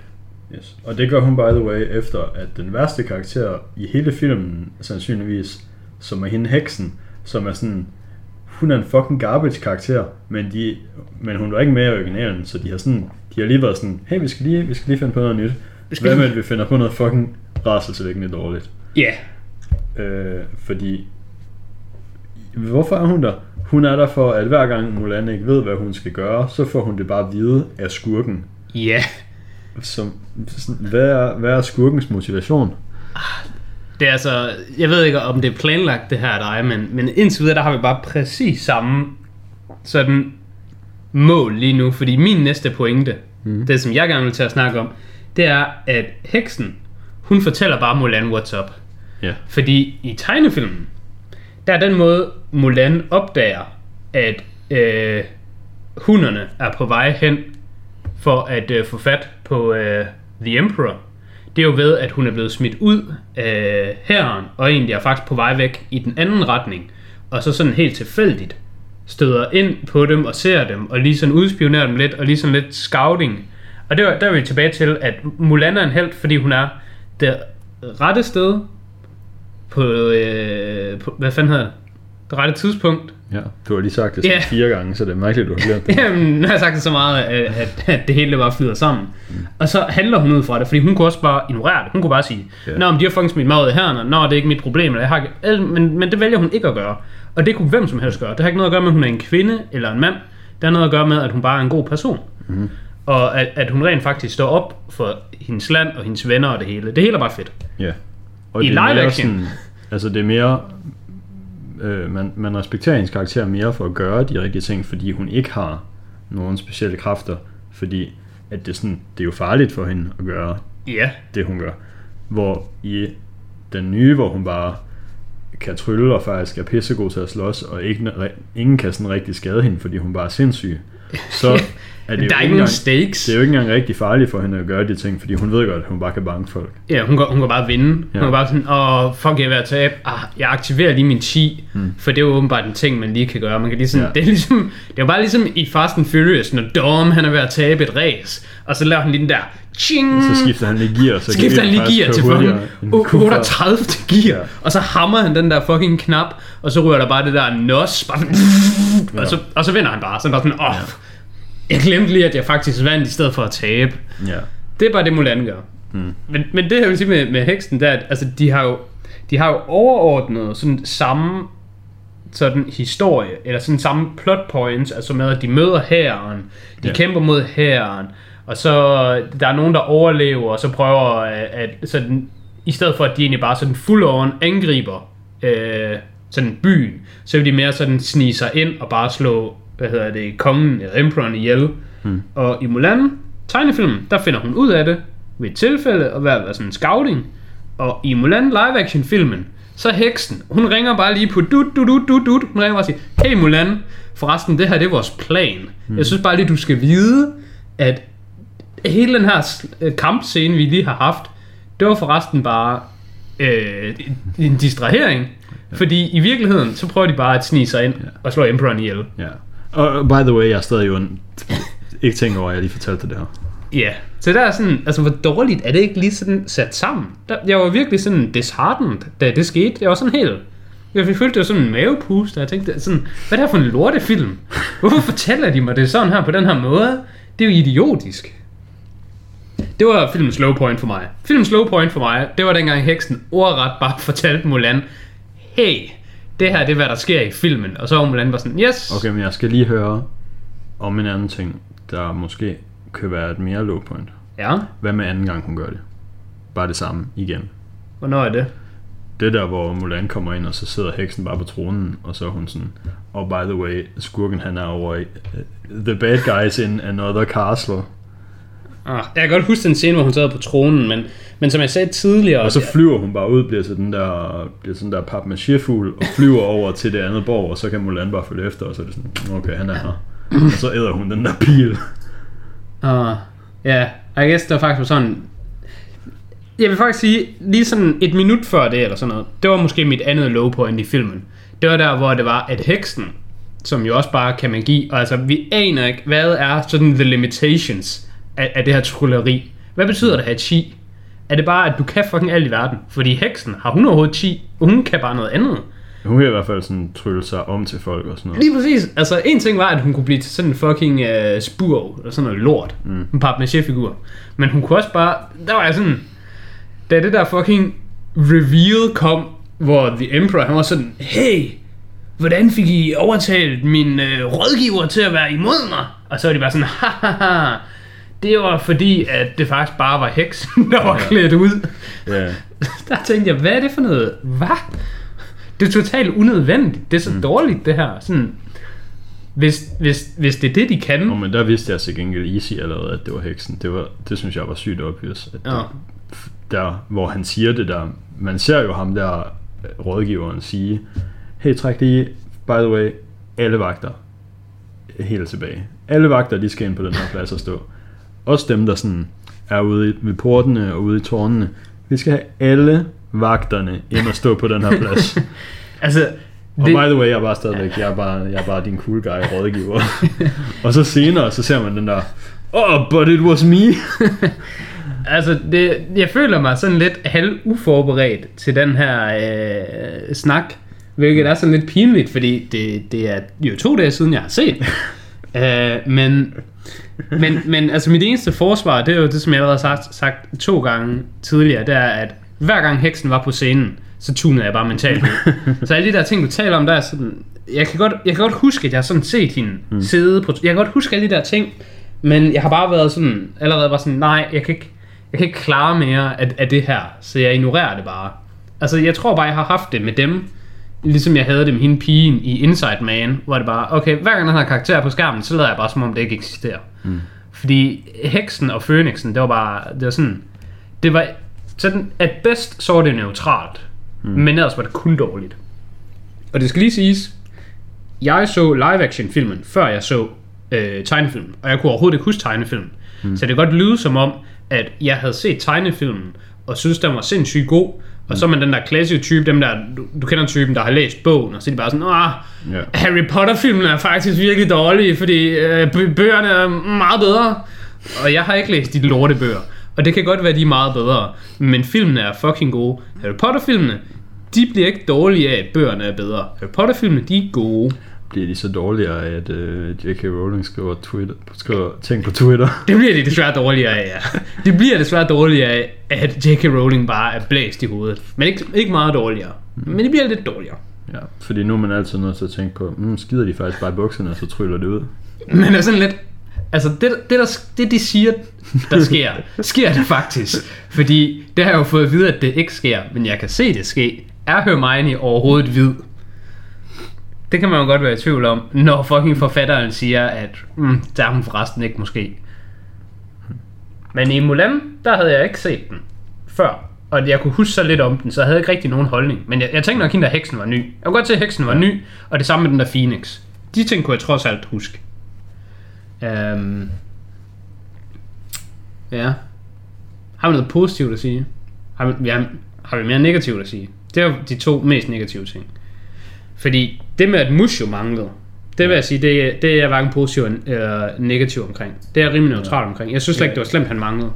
Yes. Og det gør hun, by the way, efter at den værste karakter i hele filmen, sandsynligvis, som er hende heksen, som er sådan, hun er en fucking garbage karakter, men, de, men hun var ikke med i originalen, så de har, sådan, de har lige været sådan, hey, vi skal lige, vi skal lige finde på noget nyt. Hvad med, at vi finder på noget fucking rædselsvækkende dårligt? Ja. Yeah. Øh, fordi, hvorfor er hun der? Hun er der for, at hver gang Mulan ikke ved, hvad hun skal gøre, så får hun det bare at vide af skurken. Ja. Yeah. Så sådan, hvad, er, hvad er skurkens motivation? Ah. Det er altså, jeg ved ikke om det er planlagt det her af dig, men, men indtil videre der har vi bare præcis samme sådan mål lige nu, fordi min næste pointe, mm. det som jeg gerne vil til at snakke om, det er at heksen, hun fortæller bare Mulan what's up. Yeah. Fordi i tegnefilmen, der er den måde Mulan opdager, at øh, hunderne er på vej hen for at øh, få fat på øh, The Emperor, det er jo ved, at hun er blevet smidt ud af hæren, og egentlig er faktisk på vej væk i den anden retning, og så sådan helt tilfældigt støder ind på dem og ser dem, og lige sådan udspionerer dem lidt, og lige sådan lidt scouting. Og det var, der er vi tilbage til, at Mulan er en helt, fordi hun er det rette sted på, øh, på hvad fanden hedder det? Det rette tidspunkt. Ja, du har lige sagt det yeah. fire gange, så det er mærkeligt, du har glemt det. Jamen, nu har jeg sagt det så meget, at, at det hele bare flyder sammen. Mm. Og så handler hun ud fra det, fordi hun kunne også bare ignorere det. Hun kunne bare sige, yeah. nå, men de har fucking smidt mig ud af hæren, nå, det er ikke mit problem, eller jeg har ikke... Men, men det vælger hun ikke at gøre. Og det kunne hvem som helst gøre. Det har ikke noget at gøre med, at hun er en kvinde eller en mand. Det har noget at gøre med, at hun bare er en god person. Mm. Og at, at hun rent faktisk står op for hendes land og hendes venner og det hele. Det hele er bare fedt. Ja. Og i live-action. Altså det er mere... Øh, man, man respekterer hendes karakter mere for at gøre de rigtige ting, fordi hun ikke har nogen specielle kræfter. Fordi at det, sådan, det er jo farligt for hende at gøre ja. det, hun gør. Hvor i den nye, hvor hun bare... kan trylle og faktisk er pissegod til at slås, og ikke, ingen kan sådan rigtig skade hende, fordi hun bare er sindssyg. Så er det jo der er ikke engang, stakes. Det er jo ikke engang rigtig farligt for hende at gøre de ting, fordi hun ved godt, at hun bare kan banke folk. Ja, hun kan, hun kan bare vinde. Ja. Hun kan bare sådan, åh, fuck, jeg er ved at tabe. Ah, jeg aktiverer lige min chi, mm. for det er jo åbenbart en ting, man lige kan gøre. Man kan lige sådan, ja. det, er ligesom, det er jo bare ligesom i Fast and Furious, når Dom, han er ved at tabe et race, og så laver han lige den der, ching! Så skifter han lige gear, så skifter han lige gear til fucking otteogtredive gear, og så hammer han den der fucking knap, og så ryger der bare det der nos, bare ja. og, så, og så vinder han bare, sådan bare sådan, åh, oh, ja. jeg glemte lige, at jeg faktisk vandt i stedet for at tabe. Ja. Det er bare det, Mulan gør. Mm. Men, men det, jeg vil sige med, med heksen, der, at altså, de har jo, de har jo overordnet sådan samme sådan historie, eller sådan samme plot points, altså med, at de møder hæren, de ja. kæmper mod hæren, og så der er nogen, der overlever, og så prøver at, at sådan, i stedet for at de egentlig bare sådan full-on angriber øh, sådan byen, så vil de mere sådan snige sig ind og bare slå, hvad hedder det, kongen eller emperoren ihjel. Hmm. Og i Mulan, tegnefilmen, der finder hun ud af det ved et tilfælde og være sådan en scouting. Og i Mulan live-action-filmen, så heksen, hun ringer bare lige på dut, dut, dut, dut, dut. Hun ringer bare og siger, hey Mulan, forresten, det her, det er vores plan. Hmm. Jeg synes bare lige, du skal vide, at hele den her kampscene, vi lige har haft, det var forresten bare øh, en distrahering. Ja. Fordi i virkeligheden, så prøver de bare at snige sig ind ja. og slå emperoren ihjel. Ja. Og by the way, jeg er stadig jo en... ikke tænker over, at jeg lige fortalte det her. Ja, så der er sådan... Altså, hvor dårligt er det ikke lige sådan sat sammen? Der, jeg var virkelig sådan disheartened, da det skete. Jeg var sådan helt... Jeg følte, det var sådan en mavepust, og jeg tænkte sådan... Hvad er det her for en lortefilm? Hvorfor fortæller de mig det sådan her på den her måde? Det er jo idiotisk. Det var filmens low point for mig. Filmens low point for mig, det var dengang heksen ordret bare fortalte Mulan, hey, det her det er hvad der sker i filmen. Og så var Mulan bare sådan, yes. Okay, men jeg skal lige høre om en anden ting, der måske kan være et mere low point. Ja. Hvad med anden gang hun gør det? Bare det samme igen. Hvornår er det? Det der, hvor Mulan kommer ind, og så sidder heksen bare på tronen, og så er hun sådan, oh by the way, skurken han er over i, the bad guys in another castle. Ah, jeg kan godt huske den scene, hvor hun sad på tronen, men, men som jeg sagde tidligere... Og så flyver hun bare ud, bliver sådan den der, der papmaché-fugl, og flyver over til det andet borg, og så kan Mulan bare følge efter, og så er det sådan, okay, han er her. Og så æder hun den der pil. Ja, uh, yeah. I guess det var faktisk sådan... Jeg vil faktisk sige, lige sådan et minut før det, eller sådan noget, det var måske mit andet low point i filmen. Det var der, hvor det var, at heksen, som jo også bare kan magi, og altså, vi aner ikke, hvad er sådan the limitations... af det her trulleri. Hvad betyder det at have chi? Er det bare, at du kan fucking alt i verden? Fordi heksen har hun overhovedet chi, og hun kan bare noget andet. Hun kan i hvert fald sådan trylle sig om til folk og sådan noget. Lige præcis. Altså, en ting var, at hun kunne blive til sådan en fucking uh, spurv, eller sådan noget lort. Mm. En papmaché-figur. Men hun kunne også bare... Der var jeg sådan... Da det der fucking reveal kom, hvor The Emperor, han var sådan, hey, hvordan fik I overtalt min uh, rådgiver til at være imod mig? Og så var de bare sådan, hahaha... Det var fordi, at det faktisk bare var heksen, der var klædt ud. Yeah. Der tænkte jeg, hvad er det for noget? Hvad? Det er totalt unødvendigt. Det er så mm. dårligt, det her. Sådan, hvis, hvis, hvis det er det, de kan... Oh, men der vidste jeg så gengæld easy allerede, at det var heksen. Det, var, det synes jeg var sygt obvious. At ja. Der, hvor han siger det der... Man ser jo ham der, rådgiveren, sige... Hey, træk det i. By the way, alle vagter. Helt tilbage. Alle vagter, de skal ind på den her plads og stå. også dem, der sådan er ude ved portene og ude i tårnene. Vi skal have alle vagterne ind og stå på den her plads. altså... Og det... by the way, jeg er bare stadigvæk, jeg er bare, jeg er bare din cool guy rådgiver. Og så senere, så ser man den der, oh, but it was me. altså, det, jeg føler mig sådan lidt halv uforberedt til den her øh, snak, hvilket er sådan lidt pinligt, fordi det, det er jo to dage siden, jeg har set. uh, men, men, men altså mit eneste forsvar, det er jo det, som jeg allerede har sagt, sagt to gange tidligere, det er, at hver gang heksen var på scenen, så tunede jeg bare mentalt. Så alle de der ting, du taler om, der er sådan... Jeg kan godt, jeg kan godt huske, at jeg har sådan set hende mm. sidde på... Jeg kan godt huske alle de der ting, men jeg har bare været sådan... Allerede bare sådan, nej, jeg kan ikke, jeg kan ikke klare mere af, af det her, så jeg ignorerer det bare. Altså, jeg tror bare, jeg har haft det med dem, ligesom jeg havde det med hende pigen i Inside Man, hvor det bare, okay, hver gang der har karakter på skærmen, så lader jeg bare, som om det ikke eksisterer. Mm. Fordi heksen og føniksen, det var bare... Det var sådan... Det var sådan... At bedst så var det neutralt. Mm. Men ellers var det kun dårligt. Og det skal lige siges, jeg så live-action-filmen, før jeg så øh, tegnefilmen. Og jeg kunne overhovedet ikke huske tegnefilmen. Mm. Så det kan godt lyde som om, at jeg havde set tegnefilmen, og synes den var sindssygt god. Og mm. så er man den der klassiske type, dem der, du, du kender typen, der har læst bogen, og så er de bare sådan, ah, yeah. Harry Potter-filmen er faktisk virkelig dårlig, fordi øh, bøgerne er meget bedre. Og jeg har ikke læst de lortebøger. Og det kan godt være, de er meget bedre, men filmene er fucking gode. Harry Potter-filmene, de bliver ikke dårlige af, at bøgerne er bedre. Harry Potter-filmene, de er gode. Bliver de så dårlige af, at uh, J K Rowling skriver, Twitter, skriver ting på Twitter? Det bliver de desværre dårligere af, ja. Det bliver desværre dårligere af, at J K Rowling bare er blæst i hovedet. Men ikke, ikke meget dårligere. Mm. Men det bliver lidt dårligere. Ja, fordi nu er man altid nødt til at tænke på, mm, skider de faktisk bare i bukserne, og så tryller det ud. Men det er sådan lidt... Altså det, det, der, det de siger, der sker, sker det faktisk. Fordi det har jeg jo fået at vide, at det ikke sker, men jeg kan se det ske. Er Hermione overhovedet hvid? Det kan man jo godt være i tvivl om, når fucking forfatteren siger, at mm, der er hun forresten ikke måske. Men i Mulan, der havde jeg ikke set den før. Og jeg kunne huske så lidt om den, så jeg havde ikke rigtig nogen holdning. Men jeg, jeg tænkte nok, at hende der heksen var ny. Jeg kunne godt se, at heksen var ny, og det samme med den der Føniks. De ting kunne jeg trods alt huske. Um, ja. Har vi noget positivt at sige? Har vi, ja, har vi mere negativt at sige? Det er de to mest negative ting. Fordi det med at Mushu manglede, det vil jeg sige, det er, det er jeg hverken positiv eller øh, negativ omkring. Det er jeg rimelig neutral ja. omkring. Jeg synes slet ikke, det var slemt, han manglede.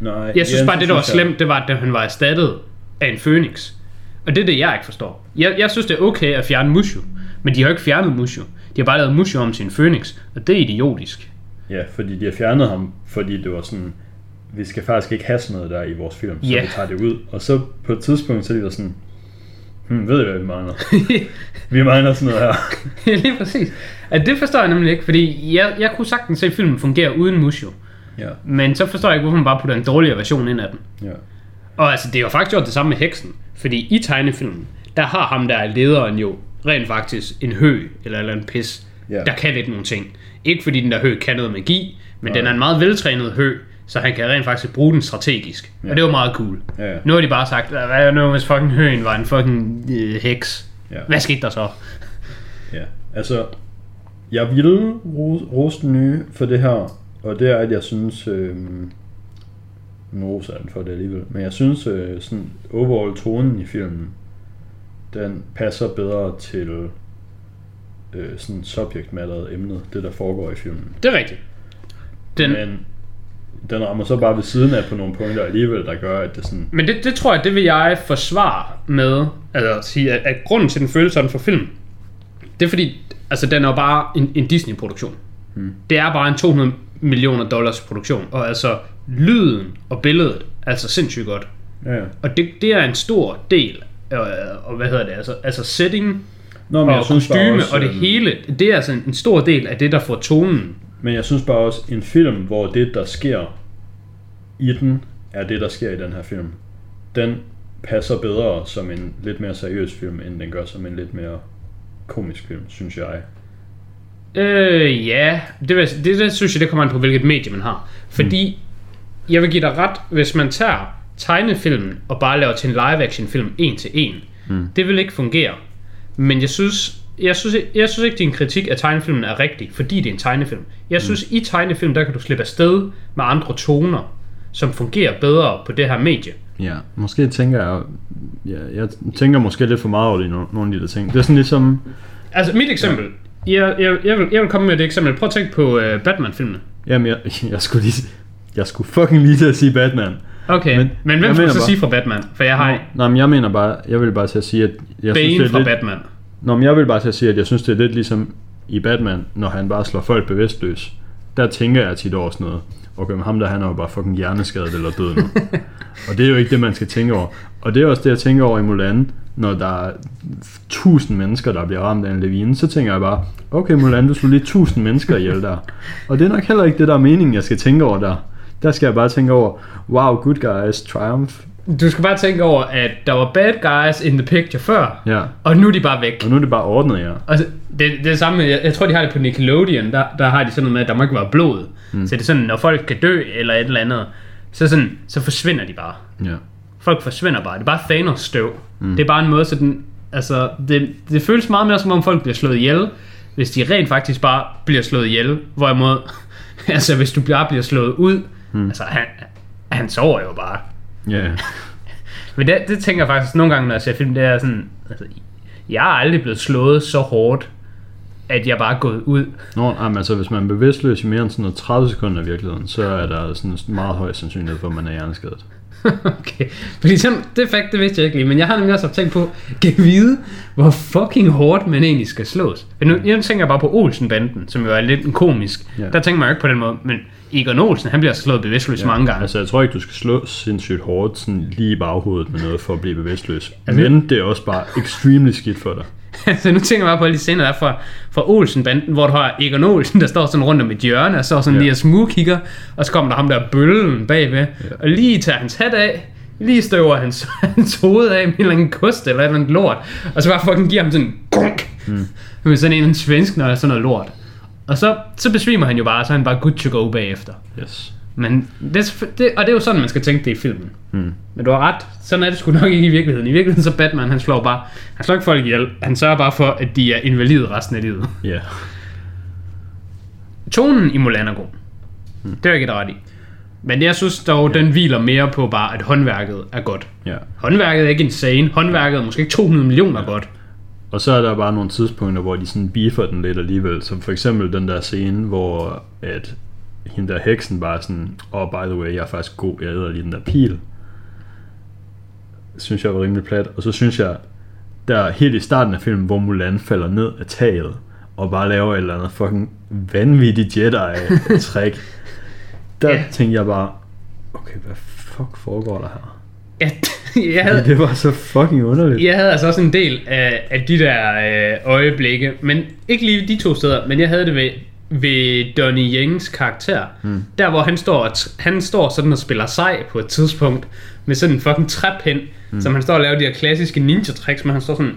Nej, jeg synes bare, det der var slemt, det var, at han var erstattet af en føniks. Og det er det, jeg ikke forstår. Jeg, jeg synes, det er okay at fjerne Mushu, men de har jo ikke fjernet Mushu. De har bare lavet Mushu om sin føniks, og det er idiotisk. Ja, fordi de har fjernet ham, fordi det var sådan, vi skal faktisk ikke have sådan noget der i vores film, så yeah. vi tager det ud. Og så på et tidspunkt, så er de der sådan, hmm, ved I hvad vi mangler? Vi mangler sådan noget her. Ja, lige præcis. Altså, det forstår jeg nemlig ikke, fordi jeg, jeg kunne sagtens se, at filmen fungerer uden Mushu. Ja. Men så forstår jeg ikke, hvorfor man bare putter en dårligere version ind af den. Ja. Og altså, det er jo faktisk det samme med heksen, fordi i tegnefilmen, der har ham der lederen jo, rent faktisk en høg eller, eller en pis, yeah. der kan lidt nogle ting. Ikke fordi den der høg kan noget magi, men okay. den er en meget veltrænet høg, så han kan rent faktisk bruge den strategisk. Yeah. Og det var meget cool. Yeah. Nu har de bare sagt, hvad nu hvis fucking høgen var en fucking øh, heks? Yeah. Hvad skete der så? Ja, yeah. altså, jeg ville rose, rose den nye for det her, og det er, at jeg synes, øh, nu roser jeg den for det alligevel, men jeg synes, øh, sådan overall tonen i filmen, den passer bedre til øh, sådan subject matter emnet, det der foregår i filmen. Det er rigtigt. Den... Men den rammer så bare ved siden af på nogle punkter alligevel, der gør, at det sådan... Men det, det tror jeg, det vil jeg forsvare med, altså at sige, at, at grunden til den følelse sådan for film, det er fordi, altså den er bare en, en Disney-produktion. Hmm. Det er bare en to hundrede millioner dollars produktion, og altså lyden og billedet er altså sindssygt godt. Ja. Og det, det er en stor del Og, og hvad hedder det, altså, altså setting Nå, men og kostyme og det hele, det er altså en, en stor del af det, der får tonen. Men jeg synes bare også, en film, hvor det, der sker i den, er det, der sker i den her film, den passer bedre som en lidt mere seriøs film, end den gør som en lidt mere komisk film, synes jeg. Øh, ja, det, det, det synes jeg, det kommer an på, hvilket medie man har. Fordi, hmm. jeg vil give dig ret, hvis man tager tegnefilmen og bare laver til en live-action film en til en. Mm. Det vil ikke fungere. Men jeg synes, jeg synes, jeg, jeg synes ikke, din kritik af tegnefilmen er rigtig, fordi det er en tegnefilm. Jeg synes, mm. i tegnefilm, der kan du slippe afsted med andre toner, som fungerer bedre på det her medie. Ja, måske tænker jeg... Ja, jeg tænker måske lidt for meget over det, nogle af de der ting. Det er sådan ligesom... Altså, mit eksempel... Ja. Jeg, jeg, jeg, vil, jeg vil komme med et eksempel. Prøv at tænke på uh, Batman-filmene. Jamen, jeg, jeg skulle lige... Jeg skulle fucking lige til at sige Batman. Okay, men, men hvem skulle så bare sige fra Batman? For jeg har... Nå, nej, men jeg mener bare... Jeg vil bare til at sige, at... Jeg Bane synes, det er fra lidt, Batman. Nå, men jeg vil bare til at sige, at jeg synes, det er lidt ligesom i Batman, når han bare slår folk bevidstløs. Der tænker jeg tit over sådan noget. Okay, men ham der, han er jo bare fucking hjerneskadet eller død nu. Og det er jo ikke det, man skal tænke over. Og det er også det, jeg tænker over i Mulan, når der er tusind mennesker, der bliver ramt af en levine, så tænker jeg bare, okay Mulan, du slog lige tusind mennesker ihjel der. Og det er nok heller ikke det, der er meningen, jeg skal tænke over der. Der skal jeg bare tænke over, wow, good guys, triumph. Du skal bare tænke over, at der var bad guys in the picture før, ja, og nu er de bare væk. Og nu er de bare ordnet, ja. Og det, det er samme, jeg, jeg tror, de har det på Nickelodeon, der, der har de sådan noget med, at der må ikke være blod. Mm. Så det er sådan, når folk kan dø eller et eller andet, så, sådan, så forsvinder de bare. Ja. Folk forsvinder bare. Det er bare Thanos-støv. Mm. Det er bare en måde, så den, altså, det, det føles meget mere, som om folk bliver slået ihjel, hvis de rent faktisk bare bliver slået ihjel. Hvorimod, altså hvis du bare bliver slået ud, mm. altså han, han sover jo bare. Ja. Yeah. Men det, det tænker jeg faktisk nogle gange, når jeg ser film, det er sådan, altså, jeg er aldrig blevet slået så hårdt, at jeg bare er gået ud. Nå, jamen, altså hvis man er bevidstløs i mere end sådan noget tredive sekunder i virkeligheden, så er der sådan en meget høj sandsynlighed for, at man er hjerneskadet. Okay, fordi sådan, det fakt, det vidste jeg ikke lige, men jeg har nemlig også tænkt på, kan jeg vide, hvor fucking hårdt man egentlig skal slås. Men nu, jeg tænker bare på Olsen-banden, som jo er lidt en komisk. Yeah. Der tænker man jo ikke på den måde, men Egon Olsen, han bliver slået bevidstløs yeah. mange gange. Altså jeg tror ikke, du skal slå sindssygt hårdt sådan lige i baghovedet med noget for at blive bevidstløs. Men det er også bare extremely skidt for dig. Altså nu tænker jeg bare på lige senere der fra, fra Olsen-banden, hvor du har Egon Olsen, der står sådan rundt om et hjørne, og så sådan yeah. lige og smugkigger, og så kommer der ham der bøllen bagved, yeah. og lige tager hans hat af, lige støver hans, hans hoved af med en eller anden kost eller et eller andet lort, og så bare fucking giver ham sådan en gunk, mm. med sådan en eller anden svensk, når der er sådan noget lort. Og så, så besvimer han jo bare, så er han bare good to go bagefter. Yes. Men det, det, og det er jo sådan, man skal tænke det i filmen. Mm. Men du har ret, sådan er det sgu nok ikke i virkeligheden. I virkeligheden så Batman, han slår bare, han slår ikke folk ihjel. Han sørger bare for, at de er invalide resten af livet. Ja. Yeah. Tonen i Mulan er god. Mm. Det er jeg ikke ret i. Men jeg synes dog, yeah. den hviler mere på bare, at håndværket er godt. Yeah. Håndværket er ikke insane. Håndværket er måske ikke to hundrede millioner yeah. godt. Og så er der bare nogle tidspunkter, hvor de sådan beefer den lidt alligevel. Som for eksempel den der scene, hvor at hende der heksen bare sådan, oh by the way, jeg er faktisk god, jeg æder lige den der pil. Synes jeg var rimelig plat. Og så synes jeg, der helt i starten af filmen, hvor Mulan falder ned af taget, og bare laver et eller andet fucking vanvittigt Jedi-trick. Der ja. tænkte jeg bare, okay, hvad fuck foregår der her? Ja, jeg havde, det var så fucking underligt. Jeg havde altså også en del af, af de der øjeblikke, men ikke lige de to steder, men jeg havde det ved, ved Donnie Yens karakter. Mm. Der hvor han står, han står sådan og spiller sej på et tidspunkt, med sådan en fucking træpind, mm. som han står og laver de her klassiske ninja-tricks, men han står sådan, mm.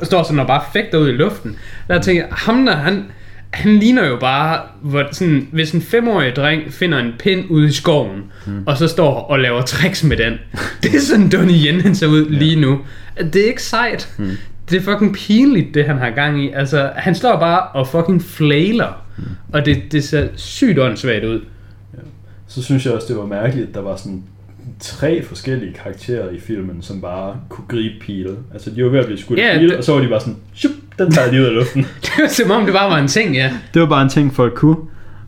og står sådan og bare fægter ud i luften. Der tænker jeg, ham der, han... Han ligner jo bare, hvor sådan, hvis en femårig dreng finder en pind ude i skoven, mm. og så står og laver tricks med den. Det er sådan Donnie Yen, han ser ud yeah. lige nu. Det er ikke sejt. Mm. Det er fucking pinligt, det han har gang i. Altså, han står bare og fucking flailer, mm. og det, det ser sygt åndssvagt ud. Ja. Så synes jeg også, det var mærkeligt, at der var sådan tre forskellige karakterer i filmen, som bare kunne gribe pile. Altså, de var ved at blive skudt yeah, pile, det... og så var de bare sådan, shup, den tager de ud af luften. Det var som om, det bare var en ting, ja. Det var bare en ting, folk kunne.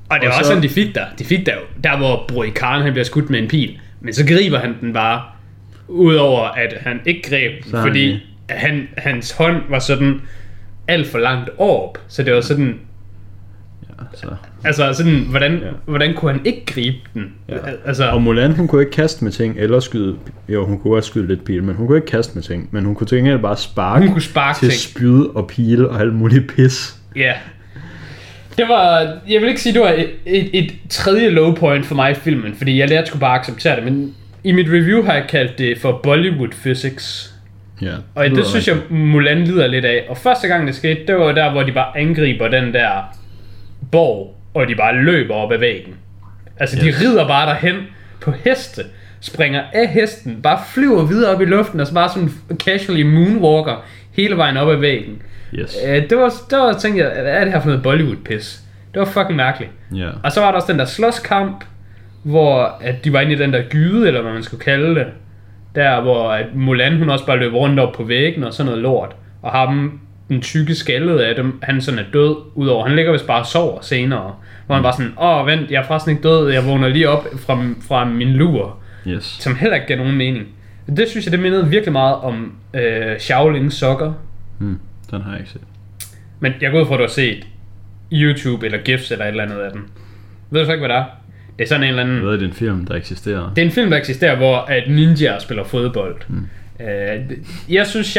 Og det var og også så... sådan, de fik der. De fik der jo. Der, hvor Bror Karen, han bliver skudt med en pil. Men så griber han den bare, udover at han ikke greb den, sådan. Fordi han, hans hånd var sådan alt for langt op. Så det var sådan... Så. Altså sådan, hvordan, ja. hvordan kunne han ikke gribe den? Ja. Altså... Og Mulan, hun kunne ikke kaste med ting, eller skyde... Jo, hun kunne også skyde lidt pil, men hun kunne ikke kaste med ting. Men hun kunne tænke bare sparke, hun kunne sparke til ting. Spyd og pile og alt muligt pis. Ja. Det var... Jeg vil ikke sige, det var et, et, et tredje low point for mig i filmen, fordi jeg lærte sgu bare acceptere det. Men i mit review har jeg kaldt det for Bollywood Physics. Ja, og det, det synes jeg, Mulan lider lidt af. Og første gang det skete, det var der, hvor de bare angriber den der... borg, og de bare løber op ad væggen. Altså, yes. de rider bare derhen på heste, springer af hesten, bare flyver videre op i luften, og så bare sådan casually moonwalker hele vejen op ad væggen. Yes. Øh, det var, det var, tænkte jeg, hvad er det her for noget Bollywood-pis? Det var fucking mærkeligt. Yeah. Og så var der også den der slåskamp, hvor at de var inde i den der gyde, eller hvad man skulle kalde det. Der hvor at Mulan, hun også bare løb rundt op på væggen og sådan noget lort. Og har dem, den tykke skaldede af dem, han sådan er død. Udover, han ligger vist bare og sover senere. Hvor han bare sådan, åh vent, jeg er forresten ikke død, jeg vågner lige op fra, fra min lur. Yes. Som heller ikke gav nogen mening. Det synes jeg, det mindede virkelig meget om øh, Shaolin Soccer. Hmm, den har jeg ikke set. Men jeg går ud fra, at du har set YouTube eller GIFs eller et eller andet af den. Ved du så ikke, hvad der er? Det er sådan en eller anden... Jeg ved, det er en film, der eksisterer. Det er en film, der eksisterer, hvor at ninjaer spiller fodbold. Hmm. Jeg synes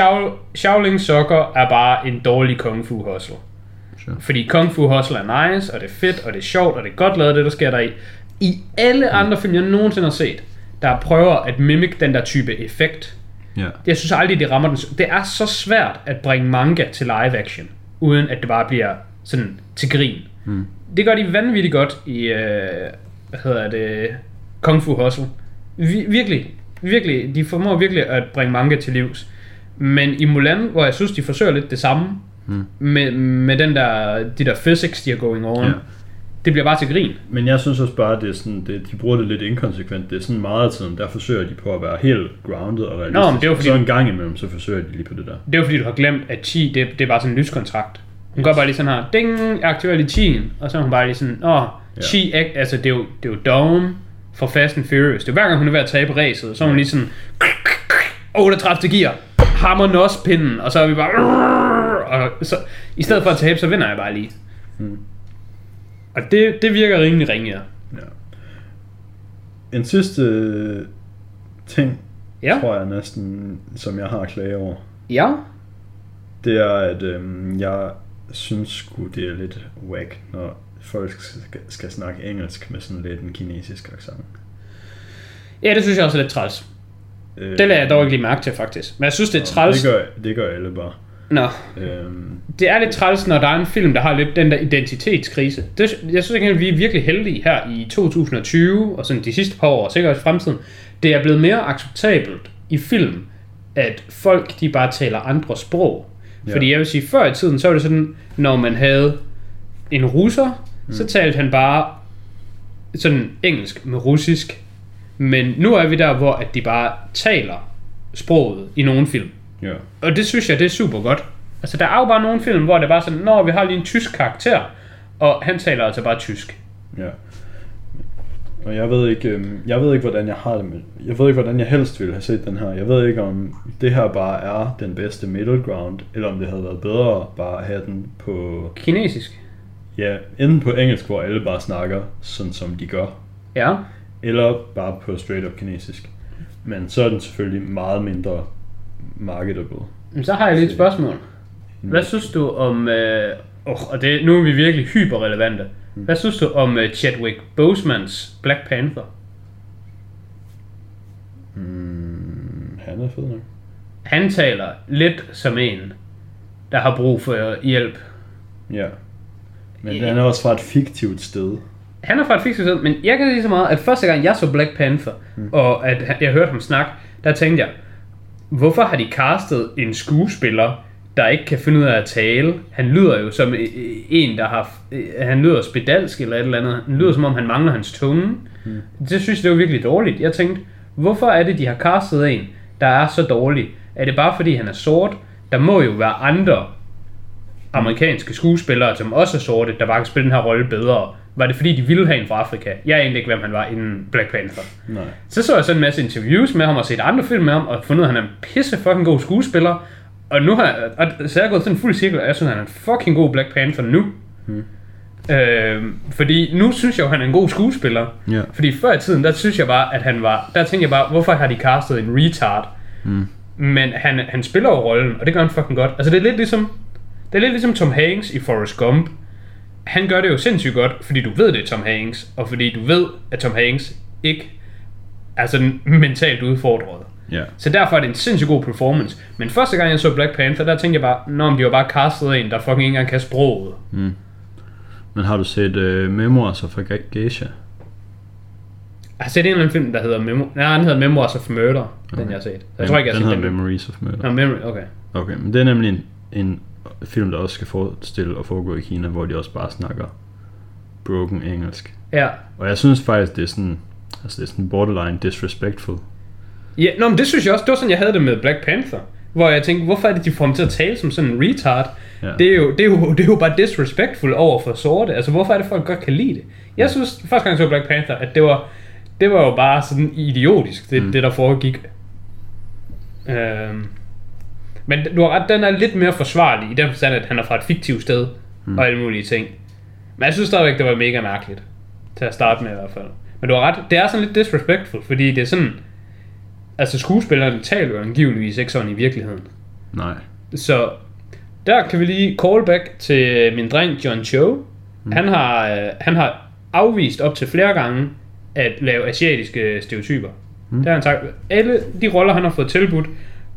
Shaolin Soccer er bare en dårlig Kung Fu Hustle. Sure. Fordi Kung Fu Hustle er nice, og det er fedt, og det er sjovt, og det er godt lavet, det der sker der i. I alle andre film, jeg nogensinde har set, der prøver at mimikke den der type effekt. Yeah. Jeg synes aldrig, det rammer den. Det er så svært at bringe manga til live action, uden at det bare bliver sådan til grin. Mm. Det gør de vanvittigt godt i, hvad hedder det, Kung Fu Hustle. Vi, virkelig. Virkelig, de formår virkelig at bringe manga til livs. Men i Mulan, hvor jeg synes, de forsøger lidt det samme, hmm. med, med den der, de der physics, de er going on, ja. Det bliver bare til grin. Men jeg synes også bare, det er sådan, det, de bruger det lidt inkonsekvent. Det er sådan meget af tiden, der forsøger de på at være helt grounded og realistisk. Nå, men det var fordi, så en gang imellem, så forsøger de lige på det der. Det er jo fordi, du har glemt, at chi, det, det er bare sådan en lyskontrakt. Hun yes. går bare lige sådan her, ding, jeg aktiverer lige chi'en. Og så er hun bare lige sådan, åh, chi, ja. Altså det er jo, det er jo dome. For Fast and Furious. Det er hver gang hun er ved at tabe racet, så er hun lige sådan otteogtredive gear, hammer nospinden, og så er vi bare og så, i stedet for at tabe, så vinder jeg bare lige. Mm. Og det, det virker rimelig ringere. Ja. En sidste ting, ja. Tror jeg næsten, som jeg har at klage over. Ja. Det er, at øhm, jeg synes sgu, det er lidt whack, når folk skal, skal snakke engelsk med sådan lidt en kinesisk accent. Ja, det synes jeg også er lidt træls. Øh, det lader jeg dog ikke lige mærke til, faktisk. Men jeg synes, det er træls. Det gør, det gør alle bare. Nå. Øhm, det er lidt træls, når der er en film, der har lidt den der identitetskrise. Det, jeg synes ikke, vi er virkelig heldige her i tyve tyve, og sådan de sidste par år, og sikkert i fremtiden. Det er blevet mere acceptabelt i film, at folk de bare taler andre sprog. Ja. Fordi jeg vil sige, før i tiden, så var det sådan, når man havde en russer, så talte han bare sådan engelsk med russisk. Men nu er vi der, hvor at de bare taler sproget i nogle film. Yeah. Og det synes jeg, det er super godt. Altså der er jo bare nogle film, hvor det er bare sådan, når vi har lige en tysk karakter, og han taler altså bare tysk. Ja. Og jeg ved ikke, jeg ved ikke hvordan jeg har det med. Jeg ved ikke hvordan jeg helst ville have set den her. Jeg ved ikke om det her bare er den bedste middle ground, eller om det havde været bedre bare at have den på kinesisk. Ja, enten på engelsk, hvor alle bare snakker, sådan som de gør. Ja. Eller bare på straight-up kinesisk. Men så er den selvfølgelig meget mindre marketable. Så har jeg lige et spørgsmål. Hvad synes du om... Øh, oh, og det, nu er vi virkelig hyperrelevante. Hvad synes du om øh, Chadwick Bosemans Black Panther? Hmm, han er fed nok. Han taler lidt som en, der har brug for øh, hjælp. Ja. Men han er også fra et fiktivt sted. Han er fra et fiktivt sted, men jeg kan sige så meget, at første gang jeg så Black Panther, mm. og at jeg hørte ham snakke, der tænkte jeg, hvorfor har de castet en skuespiller, der ikke kan finde ud af at tale? Han lyder jo som en, der har... Han lyder spedalsk eller et eller andet. Han lyder, som om han mangler hans tunge. Mm. Det synes jeg, det var virkelig dårligt. Jeg tænkte, hvorfor er det, de har castet en, der er så dårlig? Er det bare, fordi han er sort? Der må jo være andre amerikanske skuespillere, som også er sorte, der bare kan spille den her rolle bedre. Var det fordi, de ville have en fra Afrika? Jeg anede ikke, hvem han var inden Black Panther. Nej. Så så jeg sådan en masse interviews med ham, og set andre film med ham, og fundet, at han er en pisse fucking god skuespiller. Og nu har jeg, så jeg er gået sådan en fuld cirkel, og jeg synes, han er en fucking god Black Panther nu. Hmm. Øh, fordi nu synes jeg jo, han er en god skuespiller. Yeah. Fordi før i tiden, der synes jeg bare, at han var... Der tænkte jeg bare, hvorfor har de castet en retard? Hmm. Men han, han spiller jo rollen, og det gør han fucking godt. Altså det er lidt ligesom... Det er lidt ligesom Tom Hanks i Forrest Gump. Han gør det jo sindssygt godt, fordi du ved, det er Tom Hanks, og fordi du ved, at Tom Hanks ikke er sådan mentalt udfordret. Yeah. Så derfor er det en sindssygt god performance. Men første gang jeg så Black Panther, der tænkte jeg bare, nå, men de var bare castet en, der fucking ikke engang kan sproget. Mm. Men har du set uh, Memoirs of a Geisha? Jeg har set en eller anden film, der hedder, Memo- Nej, den hedder Memoirs of Murder, okay. Den jeg har set. Jeg tror ikke, jeg har set den. Den hedder Memories of Murder. Nå, Memory, okay. Okay, men det er nemlig en, en film, der også skal forestille og foregå i Kina, hvor de også bare snakker broken engelsk. Ja. Og jeg synes faktisk, det er sådan, altså det er sådan borderline disrespectful. Ja, nå, men det synes jeg også, det var sådan, jeg havde det med Black Panther, hvor jeg tænkte, hvorfor er det, de får dem til at tale som sådan en retard? Ja. Det, er jo, det, er jo, det er jo bare disrespectful over for sorte. Altså, hvorfor er det, folk godt kan lide det? Jeg synes, første gang jeg så Black Panther, at det var, det var jo bare sådan idiotisk, det, mm. det der foregik. Øhm. Men du har ret, den er lidt mere forsvarlig, i den forstand, at han er fra et fiktivt sted, mm. og alle mulige ting. Men jeg synes stadigvæk, det var mega mærkeligt, til at starte med i hvert fald. Men du har ret, det er sådan lidt disrespectful, fordi det er sådan... Altså skuespillerne taler jo angiveligvis ikke sådan i virkeligheden. Nej. Så der kan vi lige callback til min dreng John Cho. Mm. Han har øh, han har afvist op til flere gange at lave asiatiske stereotyper. Mm. Der har han sagt, alle de roller han har fået tilbudt,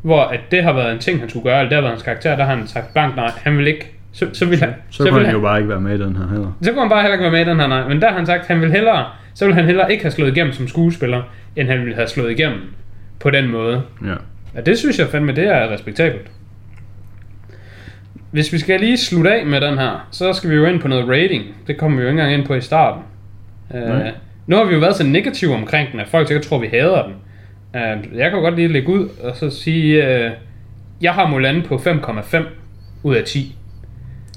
hvor at det har været en ting han skulle gøre, eller der har været hans karakter, der har han sagt blankt nej, han vil ikke. Så, så vil han. Så, så, så kunne han jo bare ikke være med i den her heller. Så kunne han bare heller ikke være med i den her, nej. Men der har han sagt, han vil hellere, så vil han hellere ikke have slået igennem som skuespiller, end han ville have slået igennem på den måde. Ja. Og det synes jeg fandme, det er respektabelt. Hvis vi skal lige slutte af med den her, så skal vi jo ind på noget rating. Det kommer vi jo ikke engang ind på i starten. Uh, nu har vi jo været så negative omkring den, at folk sikkert tror, vi hader den. Uh, jeg kan jo godt lige lægge ud og så sige, uh, jeg har Mulan på fem komma fem ud af ti.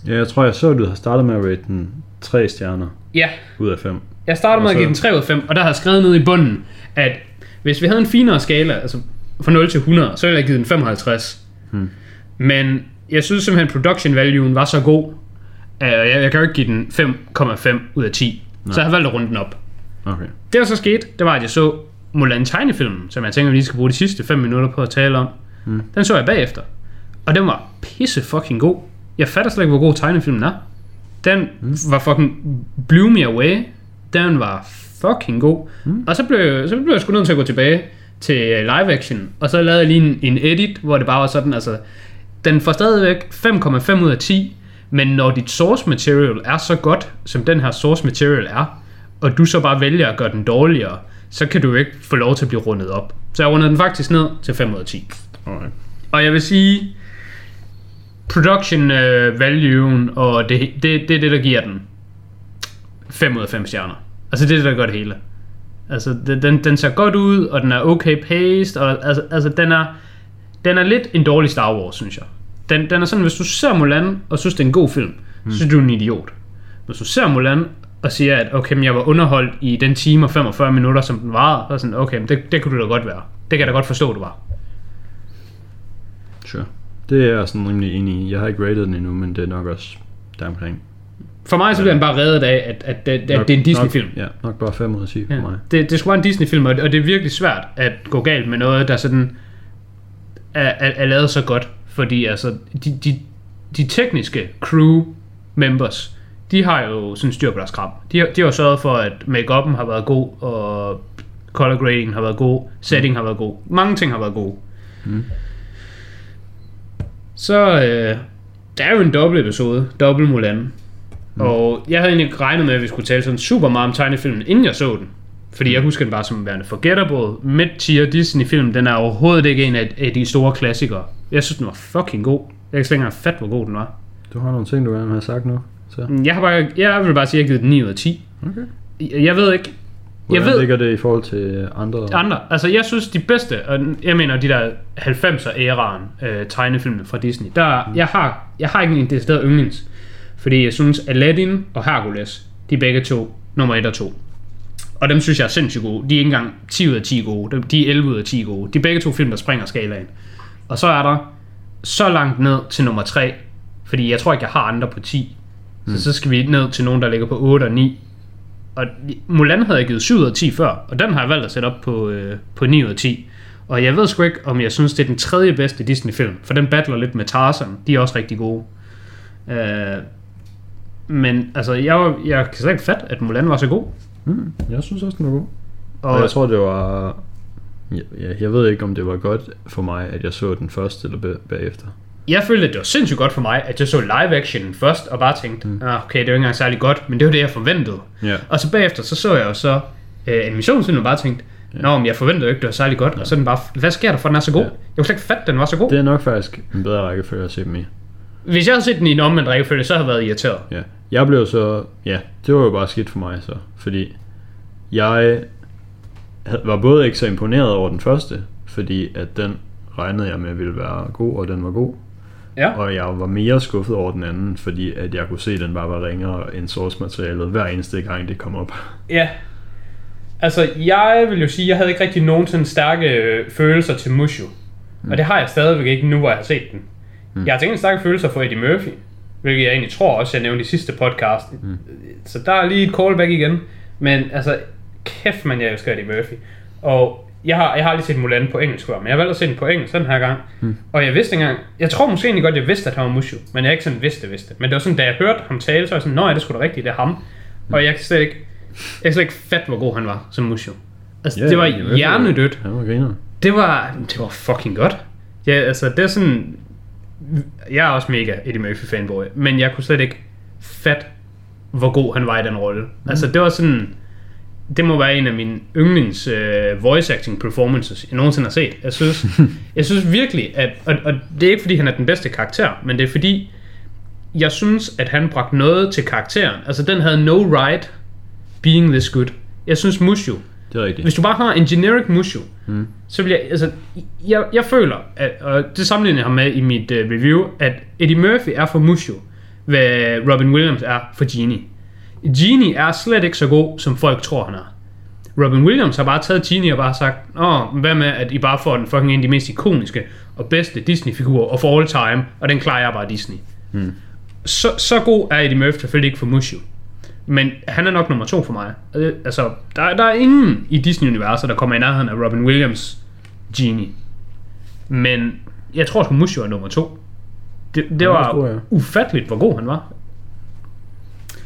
Ja, jeg tror, jeg så, du har startet med at rate den tre stjerner ja. ud af fem. Jeg startede med så... at give den tre ud af fem, og der har jeg skrevet ned i bunden, at hvis vi havde en finere skala, altså fra nul til hundrede, så ville jeg give den femoghalvtreds. Hmm. Men jeg synes simpelthen, production valuen var så god, at jeg, jeg kan jo ikke give den fem komma fem ud af ti. Nej. Så jeg har valgt at runde den op. Okay. Det der så skete, det var, at jeg så Mulan tegnefilmen, som jeg tænker, vi lige skal bruge de sidste fem minutter på at tale om. Hmm. Den så jeg bagefter. Og den var pisse fucking god. Jeg fatter slet ikke, hvor god tegnefilmen er. Den hmm. var fucking blew me away. Den var fucking god. Mm. Og så blev, så blev jeg sgu nødt til at gå tilbage til live action, og så lavede jeg lige en, en edit, hvor det bare var sådan, altså, den får stadigvæk fem komma fem ud af ti, men når dit source material er så godt, som den her source material er, og du så bare vælger at gøre den dårligere, så kan du ikke få lov til at blive rundet op. Så jeg rundede den faktisk ned til fem ud af ti. Okay. Og jeg vil sige, production øh, valuen, og det er det, det, det, der giver den fem ud af fem stjerner. Altså det er det, der gør det hele. Altså den, den ser godt ud, og den er okay paced, og altså, altså den er den er lidt en dårlig Star Wars, synes jeg. Den, den er sådan, hvis du ser Mulan og synes det er en god film, mm. så synes du er en idiot. Hvis du ser Mulan og siger, at okay, men jeg var underholdt i den time og femogfyrre minutter, som den varede, så er sådan, okay, men det, det kunne du da godt være. Det kan jeg da godt forstå, du var. Sure. Det er jeg sådan rimelig enig i. Jeg har ikke rated den endnu, men det er nok også deromkring. For mig så bliver den bare reddet af, at, at, at, nok, at det er en Disney-film. Nok, ja, nok bare fem ud af ti for ja. mig. Det, det skulle være en Disney-film, og det, og det er virkelig svært at gå galt med noget, der sådan er, er, er lavet så godt. Fordi altså, de, de, de tekniske crew-members, de har jo sådan styr på deres kram. De har, de har jo sørget for, at make-up'en har været god, og color grading har været god, setting har været god. Mange ting har været gode. Mm. Så øh, der er jo en dobbelt episode, dobbelt Mulan. Mm. Og jeg havde egentlig regnet med, at vi skulle tale sådan super meget om tegnefilmen, inden jeg så den. Fordi jeg husker den bare som værende forgettable, mid-tier Disney-film. Den er overhovedet ikke en af, af de store klassikere. Jeg synes, den var fucking god. Jeg kan slet ikke engang fat, hvor god den var. Du har nogle ting, du gerne har sagt nu. Så. Jeg, har bare, jeg vil bare sige, at jeg givet den ni ud af ti. Okay. Jeg, jeg ved ikke. Hvordan jeg ved, ligger det i forhold til andre? Andre. Altså, jeg synes, de bedste, og jeg mener de der halvfemser-æraen øh, tegnefilmene fra Disney, der, mm. jeg, har, jeg har ikke en decideret yndlings. Fordi jeg synes, Aladdin og Hercules, de er begge to nummer et og to. Og dem synes jeg er sindssygt gode. De er ikke engang ti ud af ti gode. De er elleve ud af ti gode. De er begge to film, der springer skalaen. Og så er der så langt ned til nummer tre. Fordi jeg tror ikke, jeg har andre på ti. Så, mm. så skal vi ned til nogen, der ligger på otte og ni. Og Mulan havde jeg givet syv ud af ti før. Og den har jeg valgt at sætte op på, øh, på ni ud af ti. Og jeg ved sgu ikke, om jeg synes, det er den tredje bedste Disney-film. For den battler lidt med Tarzan. De er også rigtig gode. Øh... Men altså, jeg, jeg kan slet ikke fatte, at Mulan var så god. Mm, jeg synes også, den var god. Og, og jeg tror, det var... Jeg, jeg, jeg ved ikke, om det var godt for mig, at jeg så den først eller bagefter. Jeg følte, at det var sindssygt godt for mig, at jeg så live-actionen først, og bare tænkte, mm. ah, okay, det var ikke engang særlig godt, men det var det, jeg forventede. Yeah. Og så bagefter, så så jeg jo så øh, animationsfilmen, og bare tænkte, Ja. Nå, men jeg forventede jo ikke, det var særlig godt. Ja. Og så den bare, hvad sker der for, den er så god? Ja. Jeg kunne slet ikke fatte, den var så god. Det er nok faktisk en bedre rækkefølge at se dem i. Hvis jeg havde set den i en omvendt rækkefølge, så havde jeg været irriteret. Ja, jeg blev så... Ja, det var jo bare skidt for mig så. Fordi jeg var både ikke så imponeret over den første, fordi at den regnede jeg med ville være god, og den var god. Ja. Og jeg var mere skuffet over den anden, fordi at jeg kunne se, at den bare var ringere end source-materialet hver eneste gang, det kom op. Ja. Altså, jeg vil jo sige, at jeg havde ikke rigtig nogen sådan stærke følelser til Mushu. Mm. Og det har jeg stadigvæk ikke nu, hvor jeg har set den. Mm. Jeg har tænkt en stærke følelser for Eddie Murphy, hvilket jeg egentlig tror også, jeg nævnte i sidste podcast. Mm. Så der er lige et callback igen. Men altså, kæft man, jeg elsker Eddie Murphy. Og... Jeg har, jeg har lige set Mulan på engelsk før, men jeg valgte at se den på engelsk den her gang. Mm. Og jeg vidste engang, jeg tror måske egentlig godt, jeg vidste, at han var Mushu, men jeg ikke sådan vidste, vidste. Men det var sådan, da jeg hørte ham tale, så var jeg sådan, nej, det skulle da rigtigt, det er ham. Mm. Og jeg kan slet ikke, jeg slet ikke fatte, hvor god han var som Mushu. Altså, yeah, det var hjernedødt. Det var griner. Det var, det var fucking godt. Ja, altså, det er sådan, jeg er også mega Eddie Murphy-fanboy, men jeg kunne slet ikke fatte, hvor god han var i den rolle. Mm. Altså, det var sådan... Det må være en af mine yndlings øh, voice acting performances, jeg nogensinde har set. Jeg synes, jeg synes virkelig, at, og, og det er ikke fordi han er den bedste karakter, men det er fordi, jeg synes, at han bragte noget til karakteren. Altså den havde no right being this good. Jeg synes Mushu, det er rigtigt. Hvis du bare har en generic Mushu, mm. så vil jeg, altså, jeg, jeg føler, at, og det sammenligner jeg ham med i mit øh, review, at Eddie Murphy er for Mushu, hvad Robin Williams er for Genie. Genie er slet ikke så god, som folk tror, han er. Robin Williams har bare taget Genie og bare sagt, åh, hvad med, at I bare får den fucking en af de mest ikoniske og bedste Disney-figurer, og for all time, og den klarer jeg bare Disney. Mm. Så, så god er Eddie Murphy selvfølgelig ikke for Mushu. Men han er nok nummer to for mig. Altså, der, der er ingen i Disney-universet, der kommer i nærheden af Robin Williams' Genie. Men jeg tror sgu, Mushu er nummer to. Det, det ja, var god, ja. Ufatteligt, hvor god han var.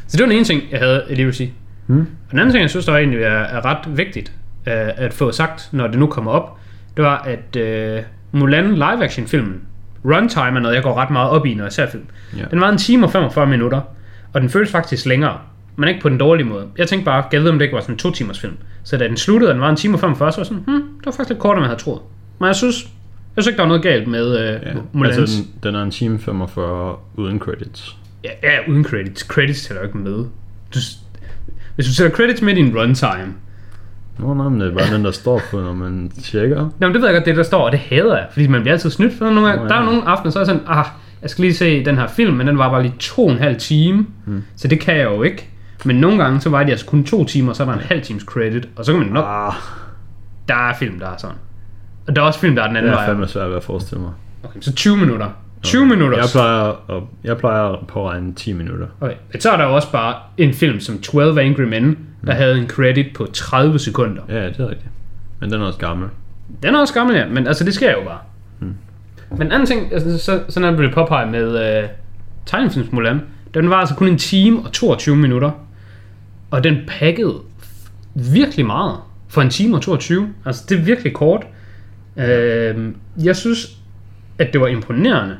Så det var den ene ting, jeg havde lige vil sige. Mm. Og den anden ting, jeg synes, der var egentlig er, er ret vigtigt øh, at få sagt, når det nu kommer op, det var, at øh, Mulan live-action-filmen, runtime er noget, jeg går ret meget op i, når jeg ser film. Yeah. Den var en time og femogfyrre minutter, og den føltes faktisk længere, men ikke på den dårlige måde. Jeg tænkte bare, gad om det ikke var sådan en to timers film. Så da den sluttede, og den var en time og femogfyrre, så var sådan, hmm, det var faktisk lidt kortere, end jeg havde troet. Men jeg synes, jeg synes ikke, der var noget galt med øh, yeah. Mulans. Altså, den, den er en time femogfyrre uden credits. Ja, ja, uden credits. Credits tæller jo ikke med. Du, hvis du tæller credits med i en runtime... Nå, nej, men det er bare den, der står på, når man tjekker. Nå, men det ved jeg godt, det der står, og det hader jeg. Fordi man bliver altid snydt for nogle gange. Nå, ja. Der er nogle aftener, så er jeg sådan, ah, jeg skal lige se den her film, men den var bare lige to og en halv time. Hmm. Så det kan jeg jo ikke. Men nogle gange, så var det altså kun to timer, og så var der en halv times credit. Og så kan man nok... Ah. Der er film, der er sådan. Og der er også film, der er den anden vej. Det er fandme svært ved at forestille mig. Okay, så tyve minutter. tyve minutter. Jeg plejer, at, jeg plejer at påregne ti minutter. Okay. Så er der også bare en film som tolv Angry Men, der mm. havde en credit på tredive sekunder. Ja, det er rigtigt. Men den er også gammel. Den er også gammel, ja. Men altså, det sker jo bare. Mm. Men anden ting, altså, så, sådan er det påpeget med øh, tegnefilms Mulan. Den var altså kun en time og toogtyve minutter. Og den pakkede virkelig meget for en time og toogtyve. Altså, det er virkelig kort. Øh, jeg synes, at det var imponerende,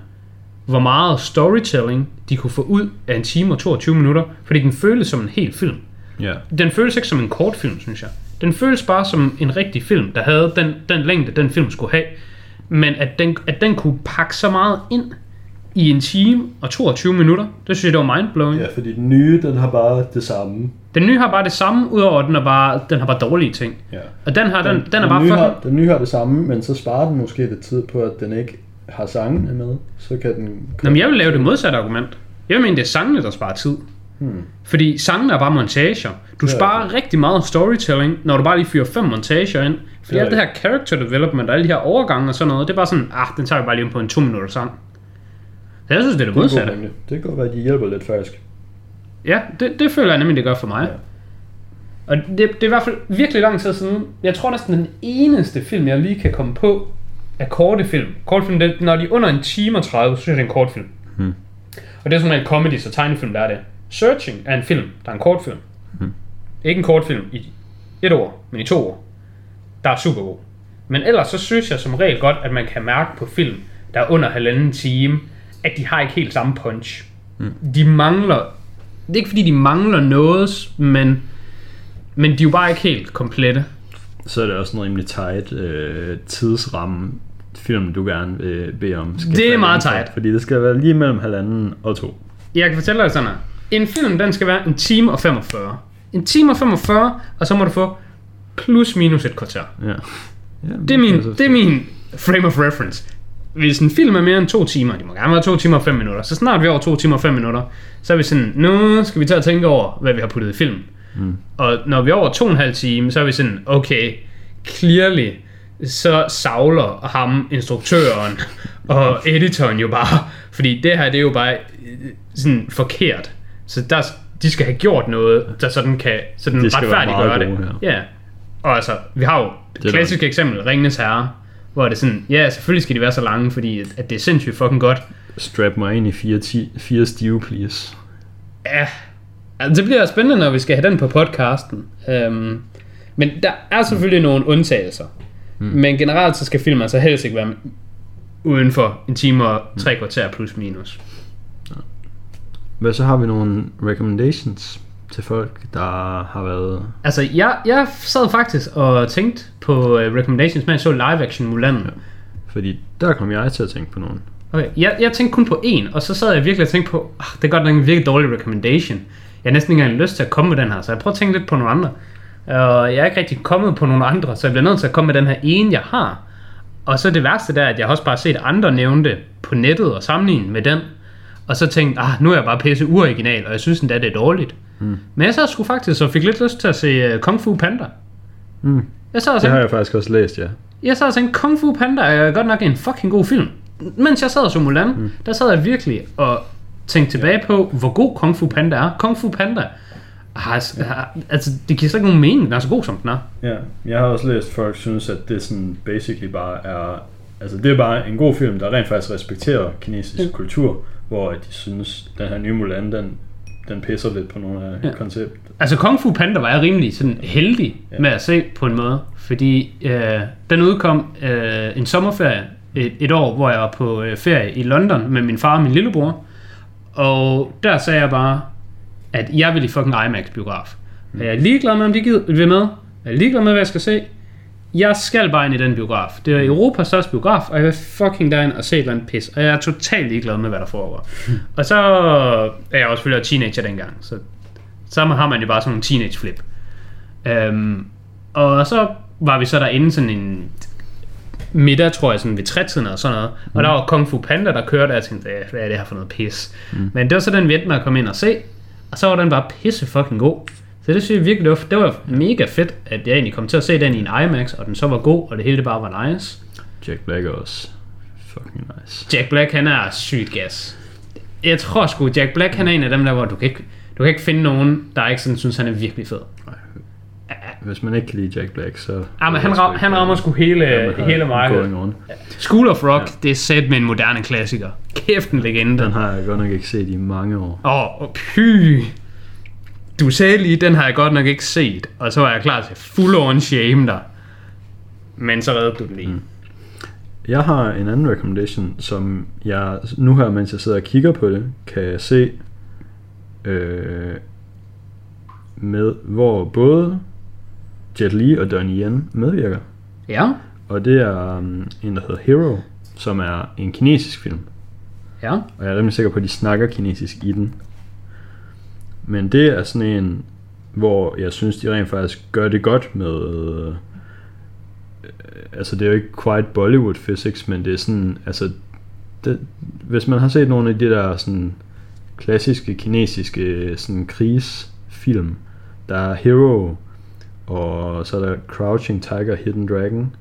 hvor meget storytelling de kunne få ud af en time og toogtyve minutter, fordi den føles som en hel film. Yeah. Den føles ikke som en kort film, synes jeg. Den føles bare som en rigtig film, der havde den, den længde, den film skulle have. Men at den, at den kunne pakke så meget ind i en time og toogtyve minutter, det synes jeg, det var mindblowing. Ja, fordi den nye, den har bare det samme. Den nye har bare det samme, udover at den har bare, den har bare dårlige ting. Yeah. Og den her, den, den, den, den er bare... Nye har, den nye har det samme, men så sparer den måske lidt tid på, at den ikke... har sangene med, så kan den... Nå, men jeg vil lave det modsatte argument. Jeg mener, det er sangene, der sparer tid. Hmm. Fordi sangene er bare montager. Du sparer ja. rigtig meget storytelling, når du bare lige fyrer fem montager ind. Fordi ja. alt det her character development og alle de her overgange og sådan noget, det er bare sådan, ah, den tager vi bare lige på en to minutter sang. Så jeg synes, det er det, det modsatte. God, det kan være, at de hjælper lidt faktisk. Ja, det, det føler jeg nemlig, det gør for mig. Ja. Og det, det er i hvert fald virkelig lang tid siden. Jeg tror næsten, den eneste film, jeg lige kan komme på, er korte film. Korte film, det, når de er under en time og tredive, så synes jeg, det er en kort film. Hmm. Og det er sådan en comedy, så tegnefilm, der er det. Searching er en film, der er en kort film. Hmm. Ikke en kort film i et år, men i to år. Der er super god. Men ellers så synes jeg som regel godt, at man kan mærke på film, der er under halvanden time, at de har ikke helt samme punch. Hmm. De mangler... Det er ikke fordi, de mangler noget, men, men de er jo bare ikke helt komplette. så er det også en rimelig tight øh, tidsramme film, du gerne vil bede om. Det er meget tight. Fordi det skal være lige mellem halvanden og to. Jeg kan fortælle dig sådan her. En film, den skal være en time og femogfyrre. En time og femogfyrre, og så må du få plus minus et kvarter. Ja. Jamen, det er min, det er min frame of reference. Hvis en film er mere end to timer, de må gerne være to timer og fem minutter, så snart vi er over to timer og fem minutter, så er vi sådan, nu skal vi tage og tænke over, hvad vi har puttet i filmen. Mm. Og når vi er over to og en halv time, så er vi sådan, okay, clearly, så savler ham, instruktøren og editoren jo bare, fordi det her, det er jo bare sådan forkert. Så der, de skal have gjort noget, der sådan kan sådan de retfærdiggøre det. Gode, ja. Ja. Og altså, vi har jo et klassisk eksempel, Ringenes Herre, hvor det sådan, ja, selvfølgelig skal de være så lange, fordi at det er sindssygt fucking godt. Strap mig ind i fire, ti, fire stive, please. Ja, altså, det bliver spændende, når vi skal have den på podcasten. Um, men der er selvfølgelig mm. nogle undtagelser. Mm. Men generelt, så skal film altså helst ikke være uden for en time og tre kvarter plus minus. Hvad så, har vi nogle recommendations til folk, der har været... Altså, jeg, jeg sad faktisk og tænkte på uh, recommendations, men jeg så live-action Mulan. Ja, fordi der kom jeg til at tænke på nogen. Okay, jeg, jeg tænkte kun på én, og så sad jeg virkelig og tænkte på, oh, det er godt nok en virkelig dårlig recommendation. Jeg har næsten ikke engang lyst til at komme med den her, så jeg prøver at tænke lidt på nogle andre. Og jeg er ikke rigtig kommet på nogle andre, så jeg bliver nødt til at komme med den her ene, jeg har. Og så det værste der, at jeg også bare har set andre nævne det på nettet og sammenligne med den. Og så tænkte jeg, ah, nu er jeg bare pisse uoriginal, og jeg synes endda, det er dårligt. Mm. Men jeg så sgu faktisk, så fik lidt lyst til at se uh, Kung Fu Panda. Mm. Jeg så også, det har jeg faktisk også læst, ja. Jeg så også tænkte, Kung Fu Panda er godt nok en fucking god film. Mens jeg sad og så Mulan, mm. der sad jeg virkelig og tænkte tilbage ja. på, hvor god Kung Fu Panda er. Kung Fu Panda, har, har, altså det giver slet ikke nogen mening, den er så god som den er. Ja, jeg har også læst, folk synes, at det sådan basically bare er... Altså det er bare en god film, der rent faktisk respekterer kinesisk mm. kultur, hvor de synes, den her nye Mulan, den, den pisser lidt på nogle af ja. koncept. Altså Kung Fu Panda var jeg rimelig sådan heldig ja. med at se på en måde, fordi øh, den udkom øh, en sommerferie, et, et år, hvor jeg var på øh, ferie i London med min far og min lillebror, og der sagde jeg bare, at jeg vil i fucking IMAX-biograf. Mm. Jeg er ligeglad med, om de vil med, jeg er ligeglad med, hvad jeg skal se, jeg skal bare ind i den biograf. Det er Europas største biograf, og jeg vil fucking derind og se et eller andet pis. Og jeg er totalt ligeglad med, hvad der foregår. Mm. Og så er jeg også selvfølgelig teenager dengang. Så, så har man jo bare sådan nogle teenage-flip. Um, og så var vi så derinde sådan en middag, tror jeg, sådan ved tretiden og sådan noget. Og mm. der var Kung Fu Panda, der kørte, og jeg tænkte, hvad er det her for noget pis? Mm. Men det var så den, vi endte med at komme ind og se. Og så var den bare pisse fucking god. Så det synes jeg virkelig, det var, det var mega fedt, at jeg egentlig kom til at se den i en IMAX, og den så var god, og det hele det bare var nice. Jack Black er også fucking nice. Jack Black, han er sygt gas. Jeg tror sgu, Jack Black, han er en af dem der, hvor du kan ikke, du kan ikke finde nogen, der ikke sådan synes, han er virkelig fed. Nej. Hvis man ikke kan lide Jack Black, så... Ja, men han, ra- han rammer sgu hele, ja, hele markedet. School of Rock, ja. Det er set med en moderne klassiker. Kæft en legende. Den har jeg godt nok ikke set i mange år. Åh, oh, py... Du sagde lige, den har jeg godt nok ikke set, og så var jeg klar til full on shame dig. Men så reddede du den lige. Mm. Jeg har en anden recommendation, som jeg nu her, mens jeg sidder og kigger på det, kan jeg se, øh, med, hvor både Jet Li og Donnie Yen medvirker. Ja. Og det er um, en, der hedder Hero, som er en kinesisk film. Ja. Og jeg er rimelig sikker på, at de snakker kinesisk i den. Men det er sådan en, hvor jeg synes, de rent faktisk gør det godt med... Øh, altså, det er jo ikke quite Bollywood physics, men det er sådan... Altså, det, hvis man har set nogle af de der sådan, klassiske kinesiske sådan, krigsfilm, der er Hero, og så er der Crouching Tiger, Hidden Dragon,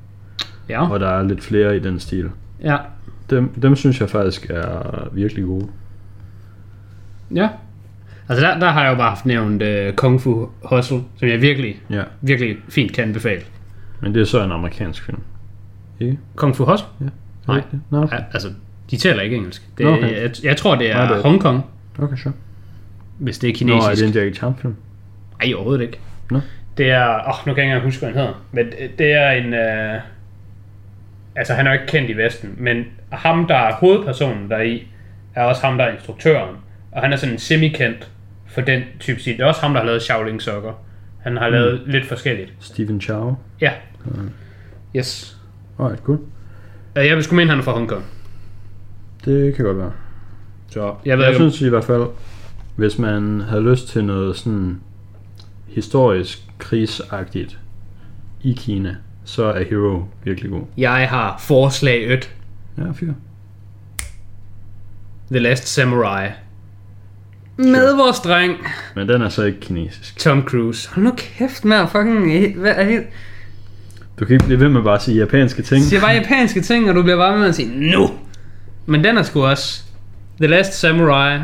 ja. Og der er lidt flere i den stil. Ja. Dem, dem synes jeg faktisk er virkelig gode. Ja. Altså der, der har jeg jo bare haft nævnt uh, Kung Fu Hustle, som jeg virkelig, yeah. virkelig fint kan anbefale. Men det er så en amerikansk film, ikke? Kung Fu Hustle? Yeah. Nej, no, okay. Altså de taler ikke engelsk. Det, no, okay. jeg, jeg tror det er no, Hong Kong. Okay, sure. Hvis det er kinesisk. Nå, no, er det en Jackie Chan film? Nej, overhovedet ikke. No. Det er, åh, oh, nu kan jeg ikke engang huske, hvad han hedder. Men det er en, øh... altså han er jo ikke kendt i Vesten, men ham der er hovedpersonen deri, er også ham der er instruktøren. Og han er sådan semi-kendt for den type stil. Det er også ham, der har lavet Shaolin Soccer. Han har lavet mm. lidt forskelligt. Stephen Chow? Ja. Okay. Yes. Alright, cool. Jeg vil sgu mene, han er fra Hong Kong. Det kan godt være. Så jeg, ved jeg ikke, synes om... i hvert fald, hvis man havde lyst til noget sådan historisk krigsagtigt i Kina, så er Hero virkelig god. Jeg har forslag et. Ja, fyr. The Last Samurai. Med sure. vores dreng. Men den er så ikke kinesisk. Tom Cruise. Hold nu kæft, man. Fucking... Hvad er det? Du kan ikke blive ved med bare at sige japanske ting. Sige bare japanske ting, og du bliver bare med at sige, nu! Men den er sgu også... The Last Samurai.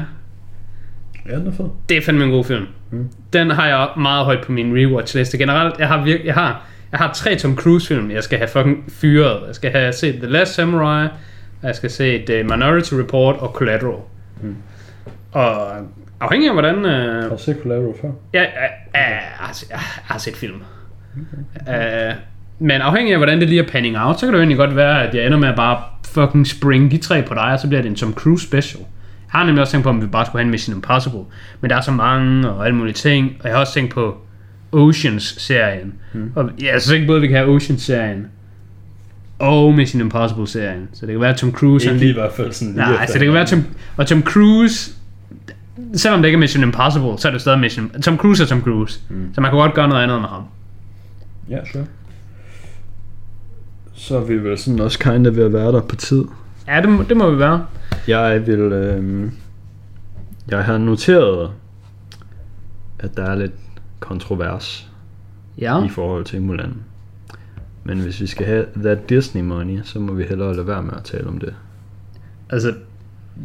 Ja, den er fed. Det er fandme en god film. Mm. Den har jeg meget højt på min rewatch-liste. Generelt, jeg har, virke, jeg har, jeg har tre Tom Cruise-film, jeg skal have fucking fyret. Jeg skal have set The Last Samurai, jeg skal se The Minority Report og Collateral. Mm. Og afhængig af hvordan... Øh... Har du set Collateral før? Ja, jeg, jeg, jeg, jeg, jeg har set film. Okay. Uh, men afhængig af hvordan det lige er panning out, så kan det jo egentlig godt være, at jeg ender med at bare fucking springe de tre på dig, og så bliver det en Tom Cruise special. Jeg har nemlig også tænkt på, om vi bare skulle have en Mission Impossible. Men der er så mange og alle mulige ting. Og jeg har også tænkt på Oceans-serien. Mm. Og jeg synes ikke både, vi kan have Oceans-serien og Mission Impossible-serien. Så det kan være, Tom Cruise... Ikke lige i hvert fald sådan lige. Nej, så det kan være Tom... Og Tom Cruise... Selvom det ikke er Mission Impossible, så er det stadig Mission... Tom Cruise er Tom Cruise. Mm. Så man kan godt gøre noget andet med ham. Ja, yeah, sure. Så er vi vel sådan også kind of ved at være der på tid. Ja, det må, det må vi være. Jeg vil, øh, jeg har noteret, at der er lidt kontrovers ja. i forhold til Mulan. Men hvis vi skal have that Disney money, så må vi hellere lade være med at tale om det. Altså,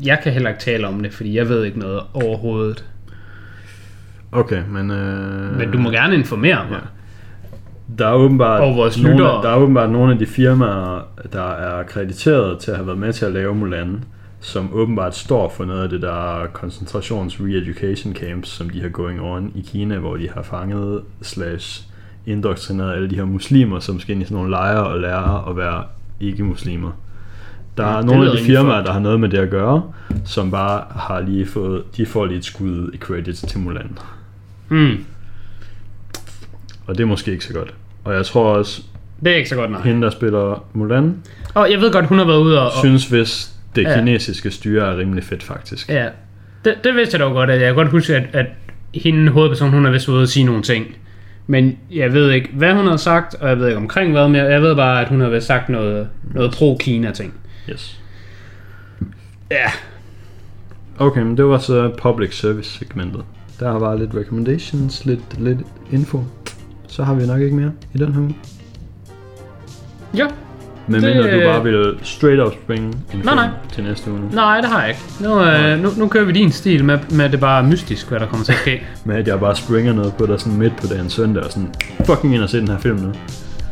jeg kan heller ikke tale om det, fordi jeg ved ikke noget overhovedet. Okay, men... Øh, men du må gerne informere mig. Ja. Der er, åbenbart nogle, der er åbenbart nogle af de firmaer, der er krediteret til at have været med til at lave Mulan, som åbenbart står for noget af det der koncentrations re-education camps, som de har going on i Kina, hvor de har fanget slash indoktrineret alle de her muslimer, som skal ind i sådan nogle lejre og lære at være ikke-muslimer. Der ja, er nogle af de firmaer, der har noget med det at gøre, som bare har lige fået, de får lige et skud i credits til Mulan. Mm. Og det er måske ikke så godt. Og jeg tror også... Det er ikke så godt, nej. Hende, der spiller Mulan... Og jeg ved godt, hun har været ude og... Synes, hvis det ja. kinesiske styre er rimelig fedt, faktisk. Ja, det, det vidste jeg dog godt. At jeg kan godt huske, at, at hende, hovedpersonen, hun har vist ude at sige nogle ting. Men jeg ved ikke, hvad hun har sagt, og jeg ved ikke omkring hvad, men jeg ved bare, at hun har vist sagt noget, noget pro-Kina-ting. Yes. Ja. Okay, men det var så public service-segmentet. Der var bare lidt recommendations, lidt, lidt info. Så har vi nok ikke mere i den her uge. Ja. Men det... mindre du bare vil straight up springe en film nej, nej. til næste uge nu. Nej, det har jeg ikke. Nu, øh, nu, nu kører vi din stil med, med, at det bare er mystisk, hvad der kommer til at ske. Med at jeg bare springer noget på dig sådan midt på dagen søndag og sådan fucking ind og se den her film nu.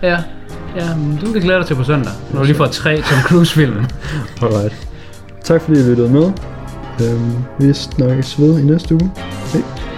Ja, ja, men du kan glæde dig til på søndag, når du lige får tre Tom Cruise-filmen. Alright. Tak fordi I lyttede med. Øhm, vi snakkes ved i næste uge. Hej.